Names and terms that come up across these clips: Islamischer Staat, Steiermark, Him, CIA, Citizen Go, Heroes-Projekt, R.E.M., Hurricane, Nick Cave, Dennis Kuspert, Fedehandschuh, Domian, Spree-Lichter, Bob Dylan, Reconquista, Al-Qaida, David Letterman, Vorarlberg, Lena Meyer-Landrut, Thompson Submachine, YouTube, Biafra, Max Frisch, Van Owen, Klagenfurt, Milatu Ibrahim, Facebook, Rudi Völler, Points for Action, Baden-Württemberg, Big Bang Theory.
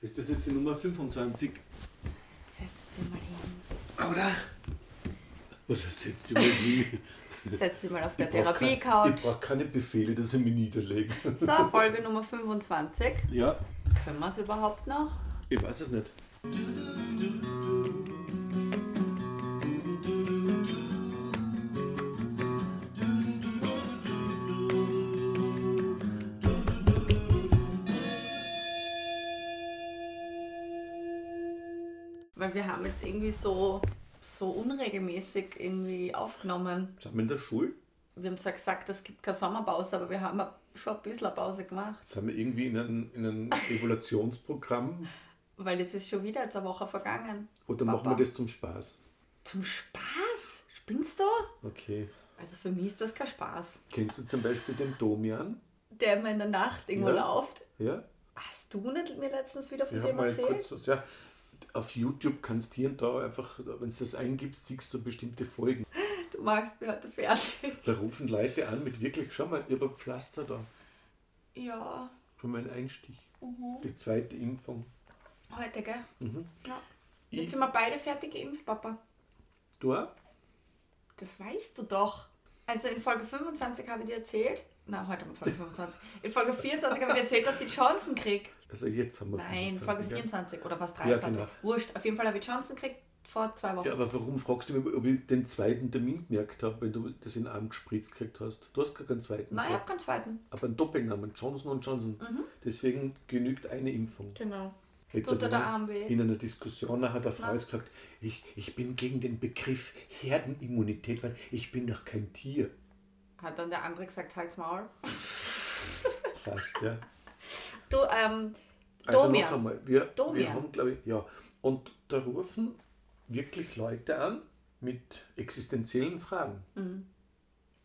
Das ist jetzt die Nummer 25. Setz dich mal hin. Oder? Was heißt, setz dich mal hin? Setz dich mal auf der Therapie-Couch. Ich brauche keine Befehle, dass ich mich niederlege. So, Folge Nummer 25. Ja. Können wir es überhaupt noch? Ich weiß es nicht. Weil wir haben jetzt irgendwie so unregelmäßig irgendwie aufgenommen. Sind wir in der Schule? Wir haben zwar gesagt, es gibt keine Sommerpause, aber wir haben schon ein bisschen eine Pause gemacht. Sind wir irgendwie in einem Evolutionsprogramm? Weil es ist schon wieder jetzt eine Woche vergangen. Oder machen wir das zum Spaß? Zum Spaß? Spinnst du? Okay. Also für mich ist das kein Spaß. Kennst du zum Beispiel den Domian? Der immer in der Nacht irgendwo läuft? Ja. Hast du nicht mir letztens wieder von dem erzählt? Kurz was, ja. Auf YouTube kannst du hier und da einfach, wenn du das eingibst, siehst du bestimmte Folgen. Du machst mich heute fertig. Da rufen Leute an mit wirklich, schau mal, ich habe ein Pflaster da. Ja. Schon mal ein Einstich. Mhm. Die zweite Impfung. Heute, gell? Mhm. Ja. Jetzt sind wir beide fertig geimpft, Papa. Du auch? Das weißt du doch. Also in Folge 25 habe ich dir erzählt, heute haben wir Folge 25. In Folge 24 habe ich dir erzählt, dass ich Chancen kriege. Also jetzt haben wir Nein, 25, Folge 24 oder was, 23. Ja, genau. Wurscht, auf jeden Fall habe ich Chancen gekriegt vor 2 Wochen. Ja, aber warum fragst du mich, ob ich den zweiten Termin gemerkt habe, wenn du das in den Arm gespritzt gekriegt hast? Du hast gar keinen zweiten. Nein, ich habe keinen zweiten. Aber einen Doppelnamen, Johnson & Johnson. Mhm. Deswegen genügt eine Impfung. Genau. Jetzt unter der Armweh. In einer Diskussion hat eine Frau gesagt, ich bin gegen den Begriff Herdenimmunität, weil ich bin doch kein Tier. Hat dann der andere gesagt, halt's Maul. Fast, ja. Du, Domian. Also noch einmal, wir haben, glaube ich, ja. Und da rufen wirklich Leute an mit existenziellen Fragen. Mhm.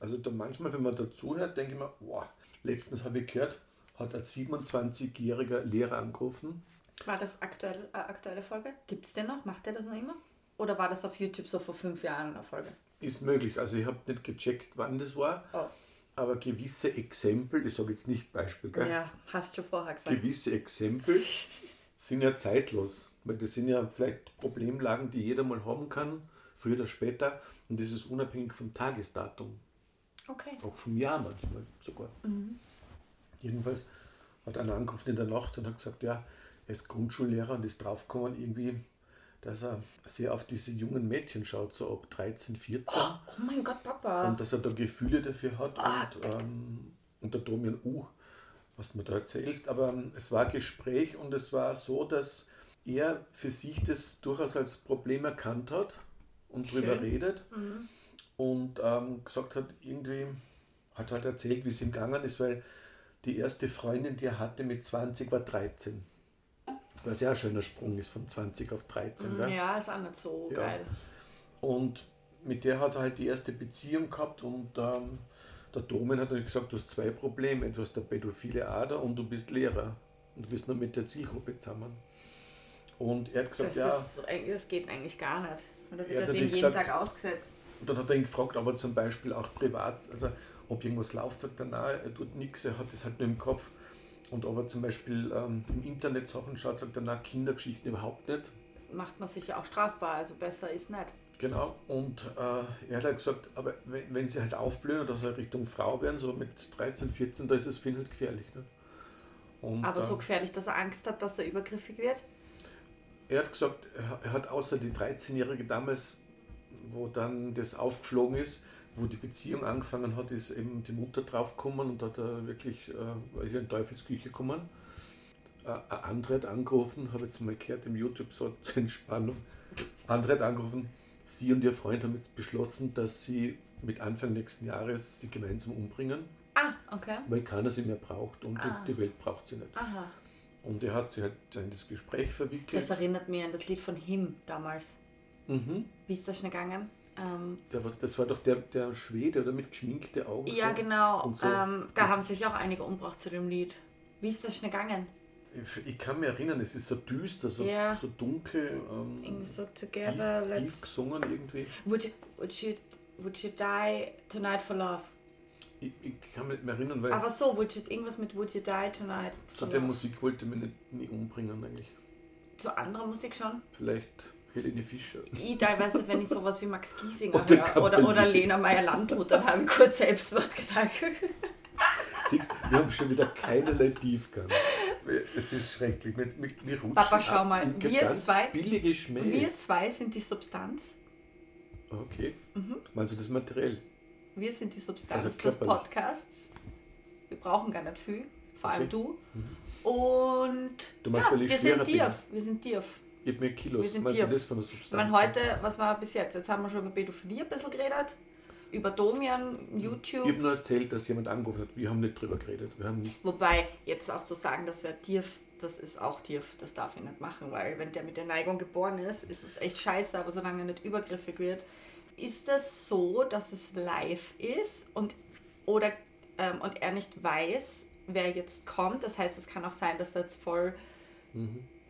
Also da manchmal, wenn man dazuhört, denke ich mir, wow, letztens habe ich gehört, hat ein 27-jähriger Lehrer angerufen. War das aktuelle Folge? Gibt es den noch? Macht der das noch immer? Oder war das auf YouTube so vor 5 Jahren eine Folge? Ist möglich. Also ich habe nicht gecheckt, wann das war. Oh. Aber gewisse Exempel, ich sage jetzt nicht Beispiel, gell? Ja, hast du vorher gesagt. Gewisse Exempel sind ja zeitlos. Weil das sind ja vielleicht Problemlagen, die jeder mal haben kann, früher oder später. Und das ist unabhängig vom Tagesdatum. Okay. Auch vom Jahr manchmal sogar. Mhm. Jedenfalls hat einer angerufen in der Nacht und hat gesagt, ja, er ist Grundschullehrer und ist draufgekommen irgendwie, dass er sehr auf diese jungen Mädchen schaut, so ab 13, 14. Oh mein Gott, Papa! Und dass er da Gefühle dafür hat und der Domian, was du mir da erzählst. Aber es war ein Gespräch und es war so, dass er für sich das durchaus als Problem erkannt hat und drüber redet. Mhm. Und gesagt hat, irgendwie hat halt erzählt, wie es ihm gegangen ist, weil die erste Freundin, die er hatte mit 20, war 13. Was ja ein schöner Sprung ist, von 20 auf 13. Ne? Ja, ist auch nicht so geil. Und mit der hat er halt die erste Beziehung gehabt und der Domian hat dann gesagt, du hast 2 Probleme. Du hast eine pädophile Ader und du bist Lehrer. Und du bist noch mit der Zielgruppe zusammen. Und er hat gesagt, das geht eigentlich gar nicht. Und er wird dem jeden Tag ausgesetzt. Und dann hat er ihn gefragt, aber zum Beispiel auch privat, also ob irgendwas läuft, sagt er, nein, er tut nichts, er hat das halt nur im Kopf. Und aber zum Beispiel im Internet Sachen schaut, sagt er, na, Kindergeschichten überhaupt nicht. Macht man sich ja auch strafbar, also besser ist nicht. Genau, und er hat halt gesagt, aber wenn sie halt aufblühen oder so Richtung Frau werden, so mit 13, 14, da ist es für ihn halt gefährlich. Ne? Und, aber so gefährlich, dass er Angst hat, dass er übergriffig wird? Er hat gesagt, er hat außer die 13-Jährige damals, wo dann das aufgeflogen ist, wo die Beziehung angefangen hat, ist eben die Mutter draufgekommen und hat er wirklich ist in Teufelsküche gekommen. Ein anderer hat angerufen, habe jetzt mal gehört im YouTube so zur Entspannung. Andere hat angerufen, sie und ihr Freund haben jetzt beschlossen, dass sie mit Anfang nächsten Jahres sie gemeinsam umbringen. Ah, okay. Weil keiner sie mehr braucht und die Welt braucht sie nicht. Aha. Und er hat sie halt in das Gespräch verwickelt. Das erinnert mich an das Lied von Him damals. Mhm. Wie ist das schon gegangen? Das war doch der Schwede, oder mit geschminkten Augen. Ja, so. Genau. So. Da haben sich auch einige umgebracht zu dem Lied. Wie ist das schnell gegangen? Ich kann mich erinnern, es ist so düster, so dunkel. Irgendwie so together. Tief gesungen irgendwie. Would you die tonight for love? Ich kann mich nicht mehr erinnern, weil... Aber so, irgendwas mit Would You Die Tonight. Zu der Musik wollte ich mich nicht umbringen eigentlich. Zu anderer Musik schon? Vielleicht Helene Fischer. Ich teilweise, wenn ich sowas wie Max Giesinger höre oder Lena Meyer-Landrut, dann habe ich kurz Selbstmordgedanken. Siehst du, wir haben schon wieder keinerlei Tiefgang. Es ist schrecklich. Wir rutschen Papa, schau mal, wir zwei sind die Substanz. Okay. Mhm. Meinst du das materiell? Wir sind die Substanz des Podcasts. Wir brauchen gar nicht viel. Vor allem du. Mhm. Und du meinst, ja, wir sind tief. Ich hab mehr Kilos. Meinst du das von der Substanz? Ich meine, heute, was war bis jetzt? Jetzt haben wir schon über Pädophilie ein bisschen geredet. Über Domian, YouTube. Ich habe nur erzählt, dass jemand angerufen hat. Wir haben nicht drüber geredet. Wir haben nicht. Wobei, jetzt auch zu sagen, das wäre tief, das ist auch tief. Das darf ich nicht machen, weil wenn der mit der Neigung geboren ist, ist es echt scheiße. Aber solange er nicht übergriffig wird, ist das so, dass es live ist und er nicht weiß, wer jetzt kommt? Das heißt, es kann auch sein, dass da jetzt voll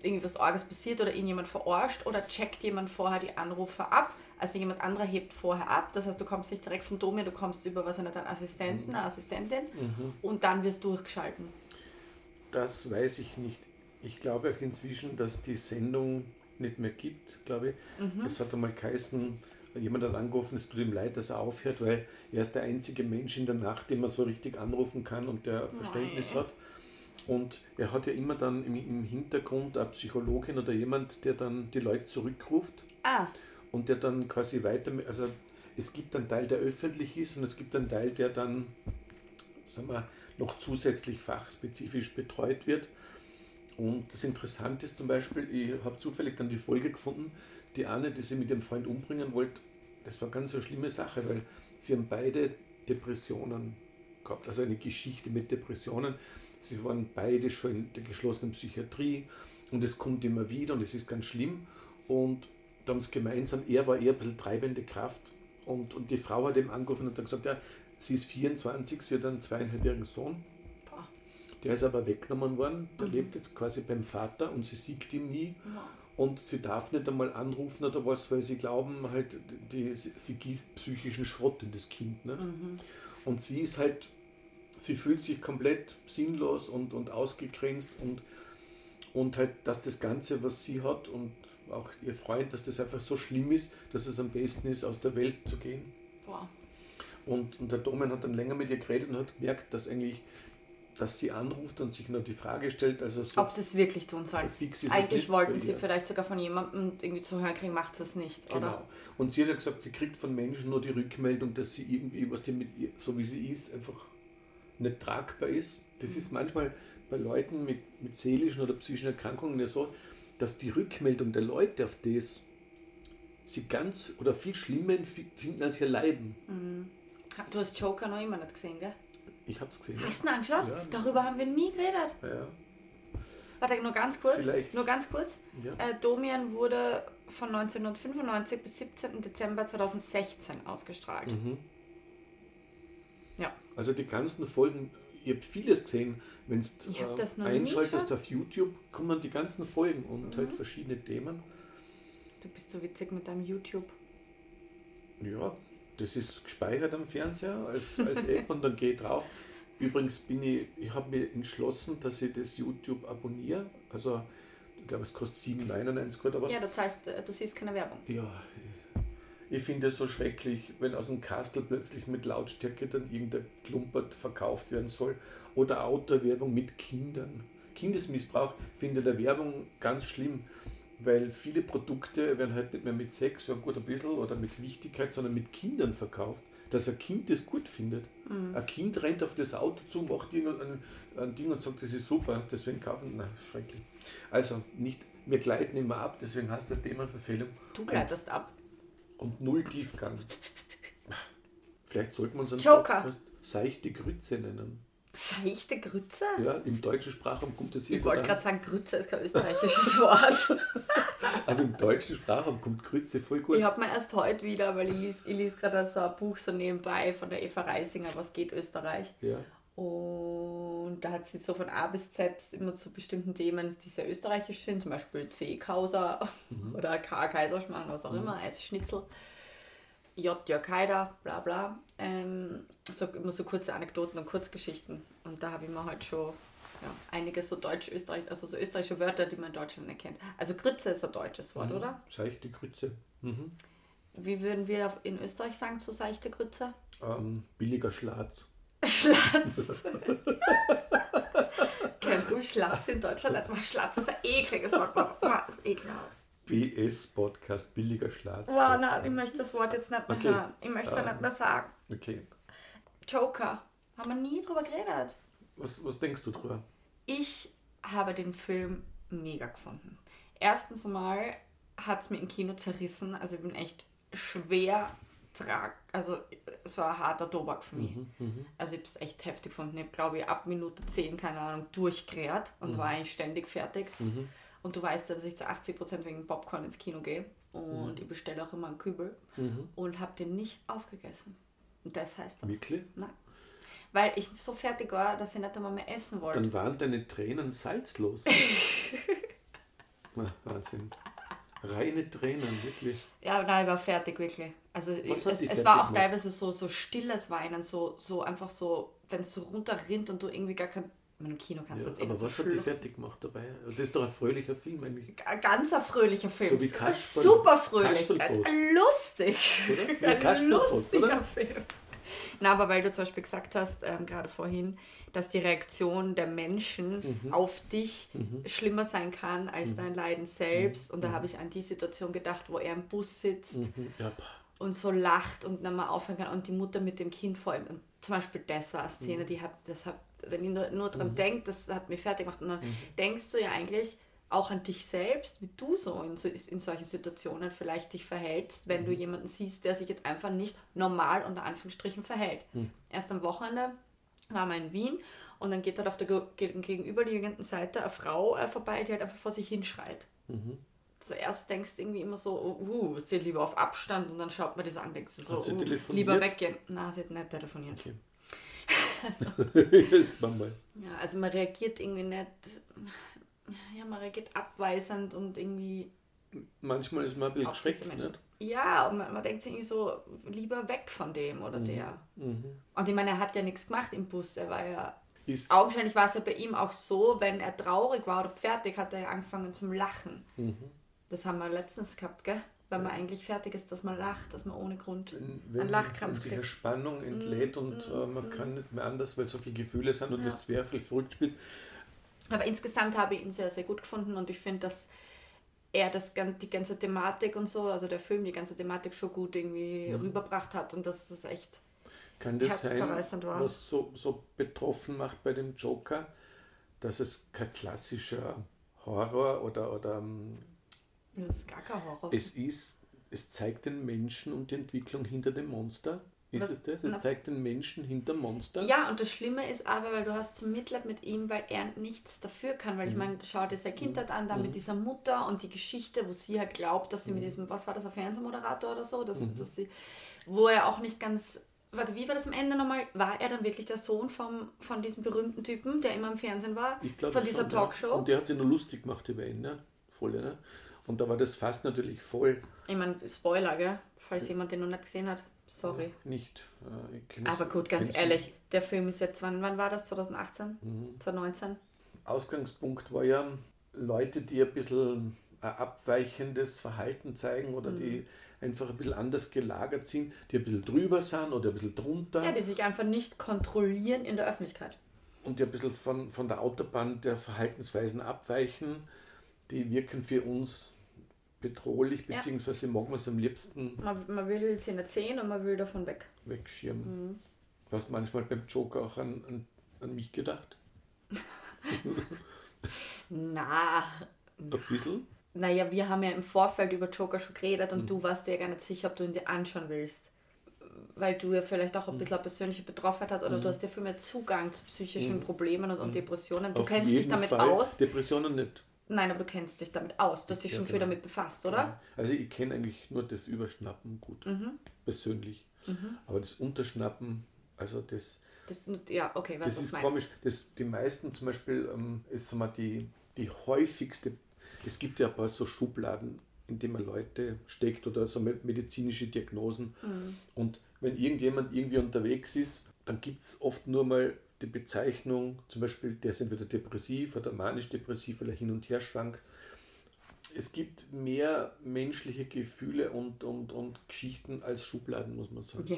irgendwas Orges passiert oder ihn jemand verarscht oder checkt jemand vorher die Anrufe ab. Also jemand anderer hebt vorher ab, das heißt, du kommst nicht direkt vom Domian, du kommst über, was er nicht, einen Assistenten, eine Assistentin und dann wirst du durchgeschalten. Das weiß ich nicht. Ich glaube auch inzwischen, dass die Sendung nicht mehr gibt, glaube ich. Mhm. Das hat einmal geheißen, jemand hat angerufen, es tut ihm leid, dass er aufhört, weil er ist der einzige Mensch in der Nacht, den man so richtig anrufen kann und der Verständnis hat. Und er hat ja immer dann im Hintergrund eine Psychologin oder jemand, der dann die Leute zurückruft. Ah. Und der dann quasi weiter, also es gibt einen Teil, der öffentlich ist und es gibt einen Teil, der dann, sagen wir, noch zusätzlich fachspezifisch betreut wird. Und das Interessante ist zum Beispiel, ich habe zufällig dann die Folge gefunden, die eine, die sie mit ihrem Freund umbringen wollte, das war ganz eine schlimme Sache, weil sie haben beide Depressionen gehabt, also eine Geschichte mit Depressionen. Sie waren beide schon in der geschlossenen Psychiatrie und es kommt immer wieder und es ist ganz schlimm und da haben sie gemeinsam, er war eher ein bisschen treibende Kraft und die Frau hat ihm angerufen und dann gesagt, ja, sie ist 24, sie hat einen 2,5-jährigen Sohn, der ist aber weggenommen worden, der lebt jetzt quasi beim Vater und sie sieht ihn nie und sie darf nicht einmal anrufen oder was, weil sie glauben halt, sie gießt psychischen Schrott in das Kind, ne? Und sie ist halt, sie fühlt sich komplett sinnlos und ausgegrenzt und halt, dass das Ganze, was sie hat und auch ihr Freund, dass das einfach so schlimm ist, dass es am besten ist, aus der Welt zu gehen. Wow. Und der Domian hat dann länger mit ihr geredet und hat gemerkt, dass sie anruft und sich nur die Frage stellt, also so, ob sie es wirklich tun soll. So eigentlich wollten sie vielleicht sogar von jemandem irgendwie zu hören kriegen, macht sie es nicht, genau. Oder? Und sie hat ja gesagt, sie kriegt von Menschen nur die Rückmeldung, dass sie irgendwie, was die mit ihr, so wie sie ist, einfach nicht tragbar ist. Das ist manchmal bei Leuten mit seelischen oder psychischen Erkrankungen ja so, dass die Rückmeldung der Leute auf das sie ganz oder viel schlimmer finden als ihr Leiden. Mhm. Du hast Joker noch immer nicht gesehen, gell? Ich hab's gesehen. Hast du ihn angeschaut? Ja. Darüber haben wir nie geredet. Ja. Warte, nur ganz kurz. Ja. Domian wurde von 1995 bis 17. Dezember 2016 ausgestrahlt. Mhm. Ja. Also die ganzen Folgen... Ihr habt vieles gesehen, wenn du einschaltest auf YouTube, kommen die ganzen Folgen und halt verschiedene Themen. Du bist so witzig mit deinem YouTube. Ja, das ist gespeichert am Fernseher als App und dann gehe ich drauf. Übrigens ich habe mir entschlossen, dass ich das YouTube abonniere. Also, ich glaube, es kostet 7,99 oder was. Ja, du siehst keine Werbung. Ja, ich finde es so schrecklich, wenn aus dem Kastel plötzlich mit Lautstärke dann irgendein Klumpert verkauft werden soll. Oder Outdoor-Werbung mit Kindern. Kindesmissbrauch finde ich der Werbung ganz schlimm, weil viele Produkte werden halt nicht mehr mit Sex, ja gut ein bisschen, oder mit Wichtigkeit, sondern mit Kindern verkauft. Dass ein Kind das gut findet. Mhm. Ein Kind rennt auf das Auto zu, macht ein Ding und sagt, das ist super, deswegen kaufen. Nein, schrecklich. Also, wir gleiten immer ab, deswegen heißt das Themaverfehlung. Du gleitest ab. Und null Tiefgang. Vielleicht sollten wir unseren Podcast Seichte Grütze nennen. Seichte Grütze? Ja, im deutschen Sprachraum kommt das hier. Ich wollte gerade sagen, Grütze ist kein österreichisches Wort. Aber im deutschen Sprachraum kommt Grütze voll gut. Ich habe mir erst heute wieder, weil ich lese gerade so ein Buch so nebenbei von der Eva Reisinger, Was geht Österreich? Ja. Und da hat sie so von A bis Z immer zu bestimmten Themen, die sehr österreichisch sind, zum Beispiel C-Kauser oder K-Kaiserschmarrn, was auch immer, Eisschnitzel. J. Haider, bla bla. So, immer so kurze Anekdoten und Kurzgeschichten. Und da habe ich mir halt schon einige so deutsch-österreich, also so österreichische Wörter, die man in Deutschland erkennt. Also Grütze ist ein deutsches Wort, oder? Seichte Grütze. Mhm. Wie würden wir in Österreich sagen zu seichte Grütze? Billiger Schlatz. Schlatz. Kein Schlatz in Deutschland. Aber Schlatz ist ein ekliges Wort. Das ist ekelhaft. BS-Podcast, billiger Schlatz. Wow, nein, ich möchte das Wort jetzt nicht mehr hören. Ich möchte es nicht mehr sagen. Okay. Joker. Haben wir nie drüber geredet. Was denkst du drüber? Ich habe den Film mega gefunden. Erstens mal hat es mir im Kino zerrissen. Also ich bin echt schwer also es war ein harter Tobak für mich. Also ich habe es echt heftig gefunden. Ich habe, glaube ich, ab Minute 10, keine Ahnung, durchgerät und war eigentlich ständig fertig. Und du weißt ja, dass ich zu 80% wegen Popcorn ins Kino gehe. Und ich bestelle auch immer einen Kübel. Und habe den nicht aufgegessen. Und das heißt... Wirklich? Nein. Weil ich so fertig war, dass ich nicht einmal mehr essen wollte. Dann waren deine Tränen salzlos. Wahnsinn. Reine Tränen, wirklich. Ja, nein, ich war fertig, wirklich. Also es war auch gemacht? Teilweise so stilles Weinen, so einfach so, wenn es so runterrinnt und du irgendwie gar kein... In meinem Kino kannst du jetzt irgendwie so schlucken. Aber was hat dich fertig gemacht dabei? Das ist doch ein fröhlicher Film eigentlich. Ein ganzer fröhlicher Film. So wie Kasperl. Super fröhlich. Lustig. Oder? Ein lustiger Film. Na, aber weil du zum Beispiel gesagt hast, gerade vorhin, dass die Reaktion der Menschen auf dich schlimmer sein kann als dein Leiden selbst. Und da habe ich an die Situation gedacht, wo er im Bus sitzt und so lacht und nicht mehr aufhören kann. Und die Mutter mit dem Kind vor ihm. Und zum Beispiel das war eine Szene, wenn ich nur dran denke, das hat mich fertig gemacht. Und dann denkst du ja eigentlich auch an dich selbst, wie du in solchen Situationen vielleicht dich verhältst, wenn du jemanden siehst, der sich jetzt einfach nicht normal unter Anführungsstrichen verhält. Erst am Wochenende waren wir in Wien und dann geht halt auf der gegenüberliegenden Seite eine Frau vorbei, die halt einfach vor sich hinschreit. Zuerst denkst du irgendwie immer so, ist sie lieber auf Abstand, und dann schaut man das an, denkst du so, lieber weggehen. Nein, sie hat nicht telefoniert. Okay. Also man reagiert irgendwie nicht, man reagiert abweisend und irgendwie... Manchmal ist man ein bisschen geschreckt, nicht? Ja, und man denkt sich irgendwie so, lieber weg von dem oder der. Und ich meine, er hat ja nichts gemacht im Bus, er war ja... Augenscheinlich war es ja bei ihm auch so, wenn er traurig war oder fertig, hat er ja angefangen zum Lachen. Das haben wir letztens gehabt, gell? Wenn man eigentlich fertig ist, dass man lacht, dass man ohne Grund einen Lachkrampf kriegt. Wenn sich Spannung entlädt und man kann nicht mehr anders, weil so viele Gefühle sind und das Zwerfel verrückt spielt. Aber insgesamt habe ich ihn sehr, sehr gut gefunden und ich finde, dass er die ganze Thematik und so, also der Film die ganze Thematik schon gut irgendwie rüberbracht hat und dass das echt herzzerreißend war. Kann das sein, was so betroffen macht bei dem Joker, dass es kein klassischer Horror oder das ist gar kein Horror. Es zeigt den Menschen und die Entwicklung hinter dem Monster. Ist es das? Es zeigt den Menschen hinter Monster. Ja, und das Schlimme ist aber, weil du hast so Mitleid mit ihm, weil er nichts dafür kann. Weil ich meine, schau dir sein Kindheit an, dann mit dieser Mutter und die Geschichte, wo sie halt glaubt, dass sie mit diesem, was war das, ein Fernsehmoderator oder so, dass sie, wo er auch nicht ganz... Warte, wie war das am Ende nochmal? War er dann wirklich der Sohn von diesem berühmten Typen, der immer im Fernsehen war? Ich glaube von dieser Talkshow? Ja. Und der hat sie nur lustig gemacht über ihn, ne? Voll, ne? Und da war das Fass natürlich voll. Ich meine, Spoiler, gell? Falls jemand den noch nicht gesehen hat. Sorry. Nicht. Aber gut, ganz ehrlich, der Film ist jetzt, wann war das? 2018? 2019? Ausgangspunkt war ja, Leute, die ein bisschen ein abweichendes Verhalten zeigen oder die einfach ein bisschen anders gelagert sind, die ein bisschen drüber sind oder ein bisschen drunter. Ja, die sich einfach nicht kontrollieren in der Öffentlichkeit. Und die ein bisschen von der Autobahn der Verhaltensweisen abweichen. Die wirken für uns bedrohlich, beziehungsweise mag man es am liebsten. Man will sie nicht sehen und man will davon wegschirmen. Du hast manchmal beim Joker auch an mich gedacht? Na. Ein bisschen? Naja, wir haben ja im Vorfeld über Joker schon geredet und du warst dir ja gar nicht sicher, ob du ihn dir anschauen willst. Weil du ja vielleicht auch ein bisschen eine persönliche Betroffenheit hast oder du hast ja viel mehr Zugang zu psychischen Problemen und Depressionen. Du auf kennst dich damit aus. Depressionen nicht. Nein, aber du kennst dich damit aus. Du hast dich schon viel damit befasst, oder? Ja. Also ich kenne eigentlich nur das Überschnappen gut, persönlich. Aber das Unterschnappen, also das ja, okay, was das ist meinst. Komisch. Die meisten zum Beispiel ist mal die häufigste, es gibt ja ein paar so Schubladen, indem man Leute steckt oder so medizinische Diagnosen. Mhm. Und wenn irgendjemand irgendwie unterwegs ist, dann gibt es oft nur mal die Bezeichnung, zum Beispiel, der ist entweder depressiv oder manisch-depressiv oder hin und her schwankt. Es gibt mehr menschliche Gefühle und Geschichten als Schubladen, muss man sagen. Ja.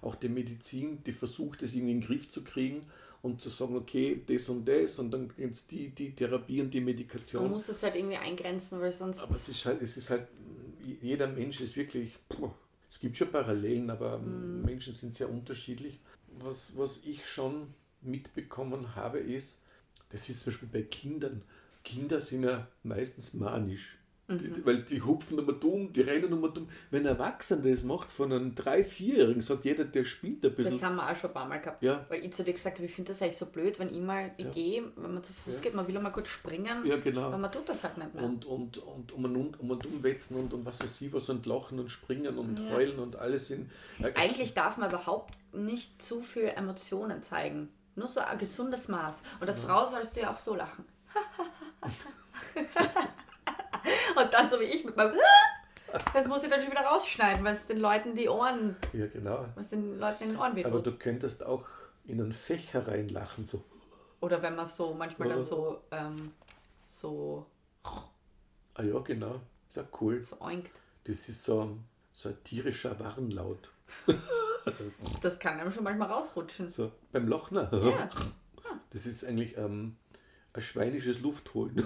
Auch die Medizin, die versucht, das irgendwie in den Griff zu kriegen und zu sagen, okay, das und dann gibt es die Therapie und die Medikation. Man muss es halt irgendwie eingrenzen, weil sonst... Aber es ist halt jeder Mensch ist wirklich... Es gibt schon Parallelen, aber Menschen sind sehr unterschiedlich. Was ich schon mitbekommen habe, ist, das ist zum Beispiel bei Kindern. Kinder sind ja meistens manisch, weil die hupfen immer dumm, die rennen immer dumm. Wenn Erwachsene das macht, von einem 3-4-Jährigen, sagt jeder, der spinnt ein bisschen. Das haben wir auch schon ein paar Mal gehabt, weil ich zu dir gesagt habe, ich finde das eigentlich so blöd, wenn ich mal gehe, wenn man zu Fuß geht, man will einmal kurz springen, weil man tut das halt nicht mehr. Und um und umwetzen und was weiß ich was und lachen und springen und heulen und alles. Eigentlich darf man überhaupt nicht zu viel Emotionen zeigen, nur so ein gesundes Maß. Und als Frau sollst du ja auch so lachen. Und dann so wie ich mit meinem das muss ich dann schon wieder rausschneiden, weil es den Leuten in den Ohren wehtut. Aber du könntest auch in einen Fächer reinlachen so. Oder wenn man so manchmal dann so Ah ja, genau. Ist ja cool. So oinkt. Das ist so ein tierischer Warnlaut. Das kann einem schon manchmal rausrutschen. So beim Lochner. Ja. Das ist eigentlich ein schweinisches Luftholen.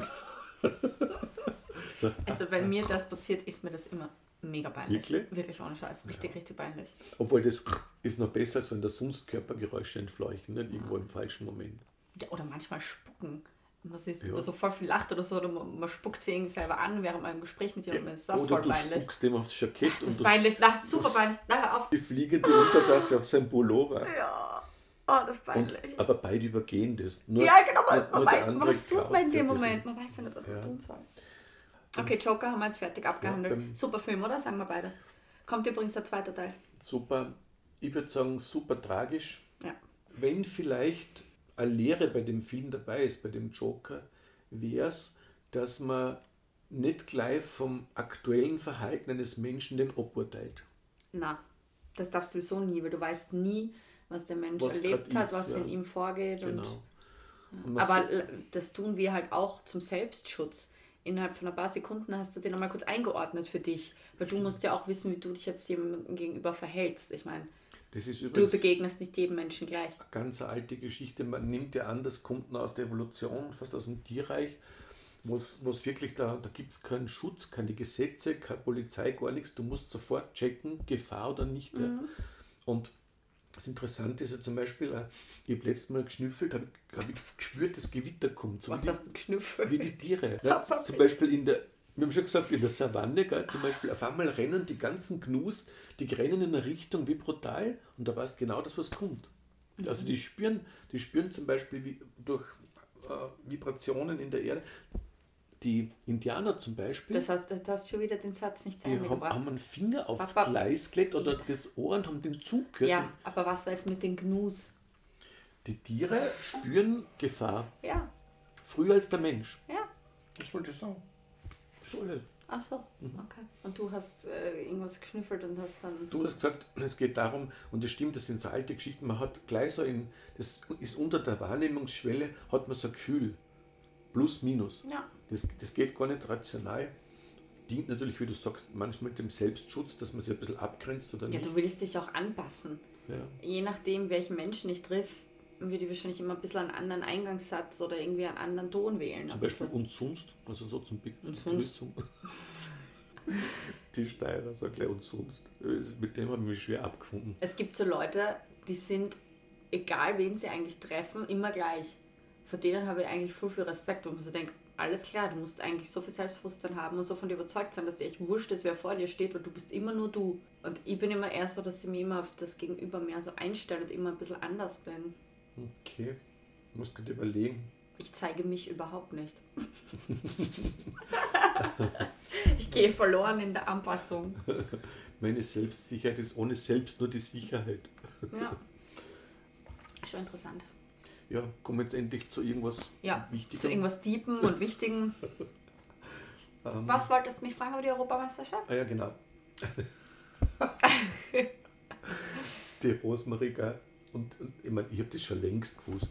So. Also wenn mir das passiert, ist mir das immer mega peinlich. Wirklich ohne Scheiß. Richtig peinlich. Obwohl das ist noch besser, als wenn da sonst Körpergeräusche entfleuchen, nicht irgendwo im falschen Moment. Ja, oder manchmal spucken. Man ist so voll viel lacht oder so, oder man spuckt sich irgendwie selber an, während man im Gespräch mit jemandem ist. Das ist voll peinlich. Oder du spuckst dem aufs Jackett. Das ist peinlich, super peinlich. Nachher auf die fliegende Untertasse auf sein Pullover. Ja. Oh, das ist peinlich. Aber beide übergehen das. Nur, ja, genau. Man weiß, was tut man in dem Moment? Man weiß ja nicht, was man tun soll. Okay, Joker haben wir jetzt fertig abgehandelt. Ja, super Film, oder? Sagen wir beide. Kommt übrigens der zweite Teil. Super. Ich würde sagen, super tragisch. Ja. Wenn vielleicht eine Lehre bei dem Film dabei ist, bei dem Joker, wäre es, dass man nicht gleich vom aktuellen Verhalten eines Menschen den aburteilt. Nein, das darfst du sowieso nie, weil du weißt nie, was der Mensch erlebt hat, was in ihm vorgeht. Genau. Und aber das tun wir halt auch zum Selbstschutz. Innerhalb von ein paar Sekunden hast du den nochmal kurz eingeordnet für dich. Weil du musst ja auch wissen, wie du dich jetzt jemandem gegenüber verhältst. Ich meine, du begegnest nicht jedem Menschen gleich. Eine ganz alte Geschichte. Man nimmt ja an, das kommt aus der Evolution, fast aus dem Tierreich, wo es wirklich da gibt es keinen Schutz, keine Gesetze, keine Polizei, gar nichts. Du musst sofort checken, Gefahr oder nicht. Mhm. Und das Interessante ist ja zum Beispiel, ich habe letztes Mal geschnüffelt, habe ich gespürt, das Gewitter kommt. So was hast du geschnüffelt? Wie die Tiere. Ja, zum Beispiel wir haben schon gesagt, in der Savanne, gell, zum Beispiel, auf einmal rennen die ganzen Gnus, die rennen in eine Richtung wie brutal und da weißt genau das, was kommt. Mhm. Also die spüren zum Beispiel wie, durch Vibrationen in der Erde. Die Indianer zum Beispiel. Das heißt, du hast schon wieder den Satz nicht zu Ende gebracht. Die haben einen Finger aufs Gleis gelegt oder das Ohr und haben den Zug gehört. Ja, aber was war jetzt mit den Gnus? Die Tiere spüren Gefahr. Ja. Früher als der Mensch. Ja. Das wollte ich sagen. So ist es. Ach so, okay. Und du hast irgendwas geschnüffelt und hast dann... Du hast gesagt, es geht darum, und das stimmt, das sind so alte Geschichten, man hat gleich so das ist unter der Wahrnehmungsschwelle, hat man so ein Gefühl. Plus, minus. Ja. Das geht gar nicht rational. Dient natürlich, wie du sagst, manchmal dem Selbstschutz, dass man sich ein bisschen abgrenzt oder nicht. Ja, du willst dich auch anpassen. Ja. Je nachdem, welchen Menschen ich triff, würde ich wahrscheinlich immer ein bisschen einen anderen Eingangssatz oder irgendwie einen anderen Ton wählen. Zum Beispiel und sonst, also so zum Big Begrüßung. Die Steirer, so gleich und sonst. Mit dem habe ich mich schwer abgefunden. Es gibt so Leute, die sind, egal wen sie eigentlich treffen, immer gleich. Vor denen habe ich eigentlich viel Respekt, wo man so denkt, alles klar, du musst eigentlich so viel Selbstbewusstsein haben und so von dir überzeugt sein, dass dir echt wurscht ist, wer vor dir steht, weil du bist immer nur du. Und ich bin immer eher so, dass ich mich immer auf das Gegenüber mehr so einstelle und immer ein bisschen anders bin. Okay, ich muss gerade überlegen. Ich zeige mich überhaupt nicht. Ich gehe verloren in der Anpassung. Meine Selbstsicherheit ist ohne Selbst nur die Sicherheit. Ja, schon interessant. Ja, kommen jetzt endlich zu irgendwas Wichtigem. Zu irgendwas Deepen und Wichtigen. Was wolltest du mich fragen über die Europameisterschaft? Ah ja, genau. Die Rosmarika. Und ich meine, ich habe das schon längst gewusst.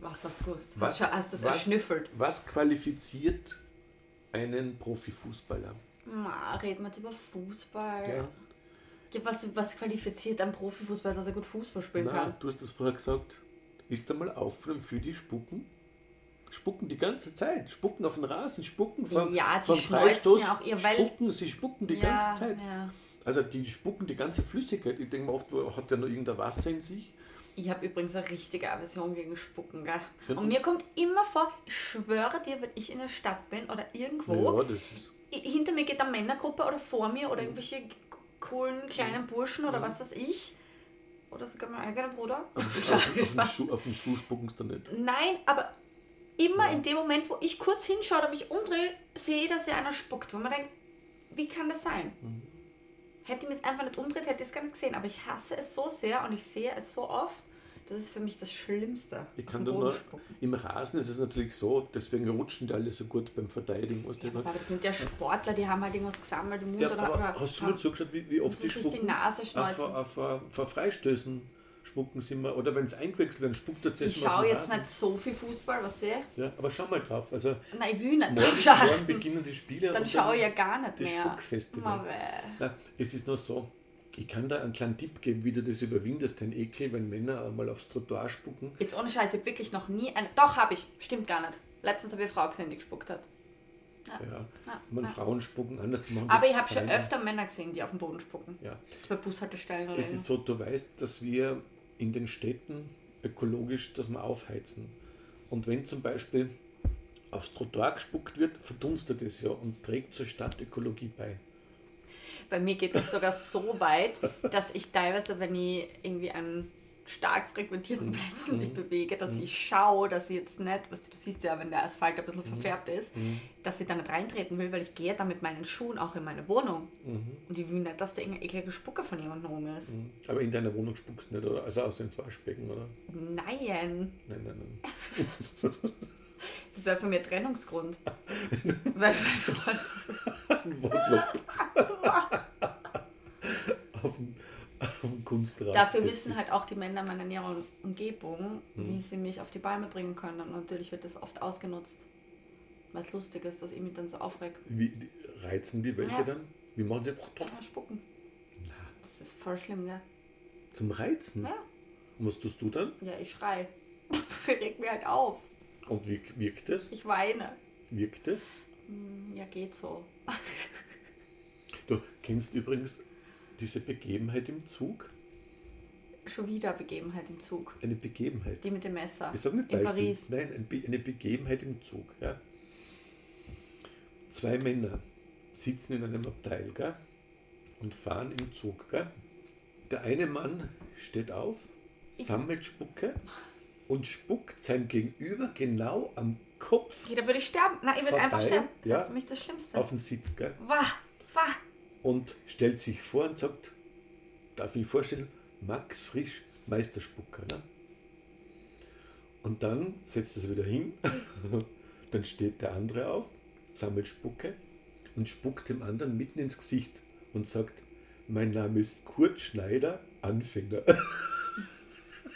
Was hast du gewusst? Hast du das erschnüffelt? Was qualifiziert einen Profifußballer? Ma, reden wir jetzt über Fußball. Ja. Ja, was qualifiziert einen Profifußballer, dass er gut Fußball spielen kann? Du hast das vorher gesagt. Ist einmal aufgenommen für die Spucken? Spucken die ganze Zeit, spucken auf den Rasen, spucken vom, ja, vom Freistoß, ja auch ihr, weil spucken, sie spucken die ganze Zeit. Ja. Also die spucken die ganze Flüssigkeit. Ich denke mir oft, hat der noch irgendein Wasser in sich? Ich habe übrigens eine richtige Aversion gegen Spucken, gell? Ja. Und mir kommt immer vor, ich schwöre dir, wenn ich in der Stadt bin oder irgendwo, ja, das ist hinter mir geht eine Männergruppe oder vor mir oder irgendwelche coolen kleinen Burschen oder was weiß ich. Oder sogar mein eigener Bruder. Auf den Schuh spucken sie da nicht. Nein, aber immer in dem Moment, wo ich kurz hinschaue oder mich umdrehe, sehe ich, dass ja einer spuckt. Wo man denkt, wie kann das sein? Hätte ich mich jetzt einfach nicht umdreht, hätte ich es gar nicht gesehen. Aber ich hasse es so sehr und ich sehe es so oft, das ist für mich das Schlimmste. Ich kann da nur im Rasen ist es natürlich so, deswegen rutschen die alle so gut beim Verteidigen. Ja, aber das sind ja Sportler, die haben halt irgendwas gesammelt im Mund. Ja, oder hast du mal zugeschaut, wie oft die spucken? Die Nase schneuzen. Vor Freistößen spucken sie immer. Oder wenn es eingewechselt wird, spuckt er zuerst mal. Ich schaue jetzt nicht so viel Fußball, weißt du? Ja, aber schau mal drauf. Also, nein, ich will nicht drauf schauen. Morgen beginnen die Spiele. Dann schaue ich ja gar nicht mehr. Das Spuckfestival. Nein, es ist nur so. Ich kann da einen kleinen Tipp geben, wie du das überwindest, den Ekel, wenn Männer einmal aufs Trottoir spucken. Jetzt ohne Scheiße, wirklich noch nie eine. Doch, habe ich. Stimmt gar nicht. Letztens habe ich eine Frau gesehen, die gespuckt hat. Ja. Frauen spucken anders zu machen. Aber ich habe schon öfter Männer gesehen, die auf den Boden spucken. Ja. Bei Bushaltestellen oder so. Es ist so, du weißt, dass wir in den Städten ökologisch, dass wir aufheizen. Und wenn zum Beispiel aufs Trottoir gespuckt wird, verdunstet es ja und trägt zur Stadtökologie bei. Bei mir geht das sogar so weit, dass ich teilweise, wenn ich irgendwie an stark frequentierten Plätzen mich bewege, dass ich schaue, dass ich jetzt nicht, weißt du siehst ja, wenn der Asphalt ein bisschen verfärbt ist, dass ich da nicht reintreten will, weil ich gehe da mit meinen Schuhen auch in meine Wohnung. Und ich will nicht, dass da irgendein ekliger Spucker von jemandem rum ist. Aber in deiner Wohnung spuckst du nicht, oder? Also aus den Waschbecken, oder? Nein. Das wäre für mich ein Trennungsgrund. Weil mein Freund... auf dem Kunstrasen. Dafür wissen halt auch die Männer meiner näheren Umgebung, wie sie mich auf die Beine bringen können. Und natürlich wird das oft ausgenutzt. Weil es lustig ist, dass ich mich dann so aufreg. Wie reizen die welche dann? Wie machen sie? Spucken. Na. Das ist voll schlimm, ja. Zum Reizen? Ja. Und was tust du dann? Ja, ich schrei. Ich reg mich halt auf. Und wie wirkt das? Ich weine. Wirkt das? Ja, geht so. Du kennst übrigens diese Begebenheit im Zug? Schon wieder Begebenheit im Zug. Eine Begebenheit? Die mit dem Messer. Ich sag nicht in Paris. Nein, eine Begebenheit im Zug. Ja. Zwei Männer sitzen in einem Abteil, gell? Und fahren im Zug. Gell? Der eine Mann steht auf, sammelt Spucke. Und spuckt sein Gegenüber genau am Kopf. Da würde ich sterben. Nein, ich würde einfach sterben. Das ist für mich das Schlimmste. Auf den Sitz, gell? Wah. Und stellt sich vor und sagt, darf ich mir vorstellen, Max Frisch, Meisterspucker. Ne? Und dann setzt er es wieder hin. Dann steht der andere auf, sammelt Spucke und spuckt dem anderen mitten ins Gesicht und sagt, mein Name ist Kurt Schneider, Anfänger.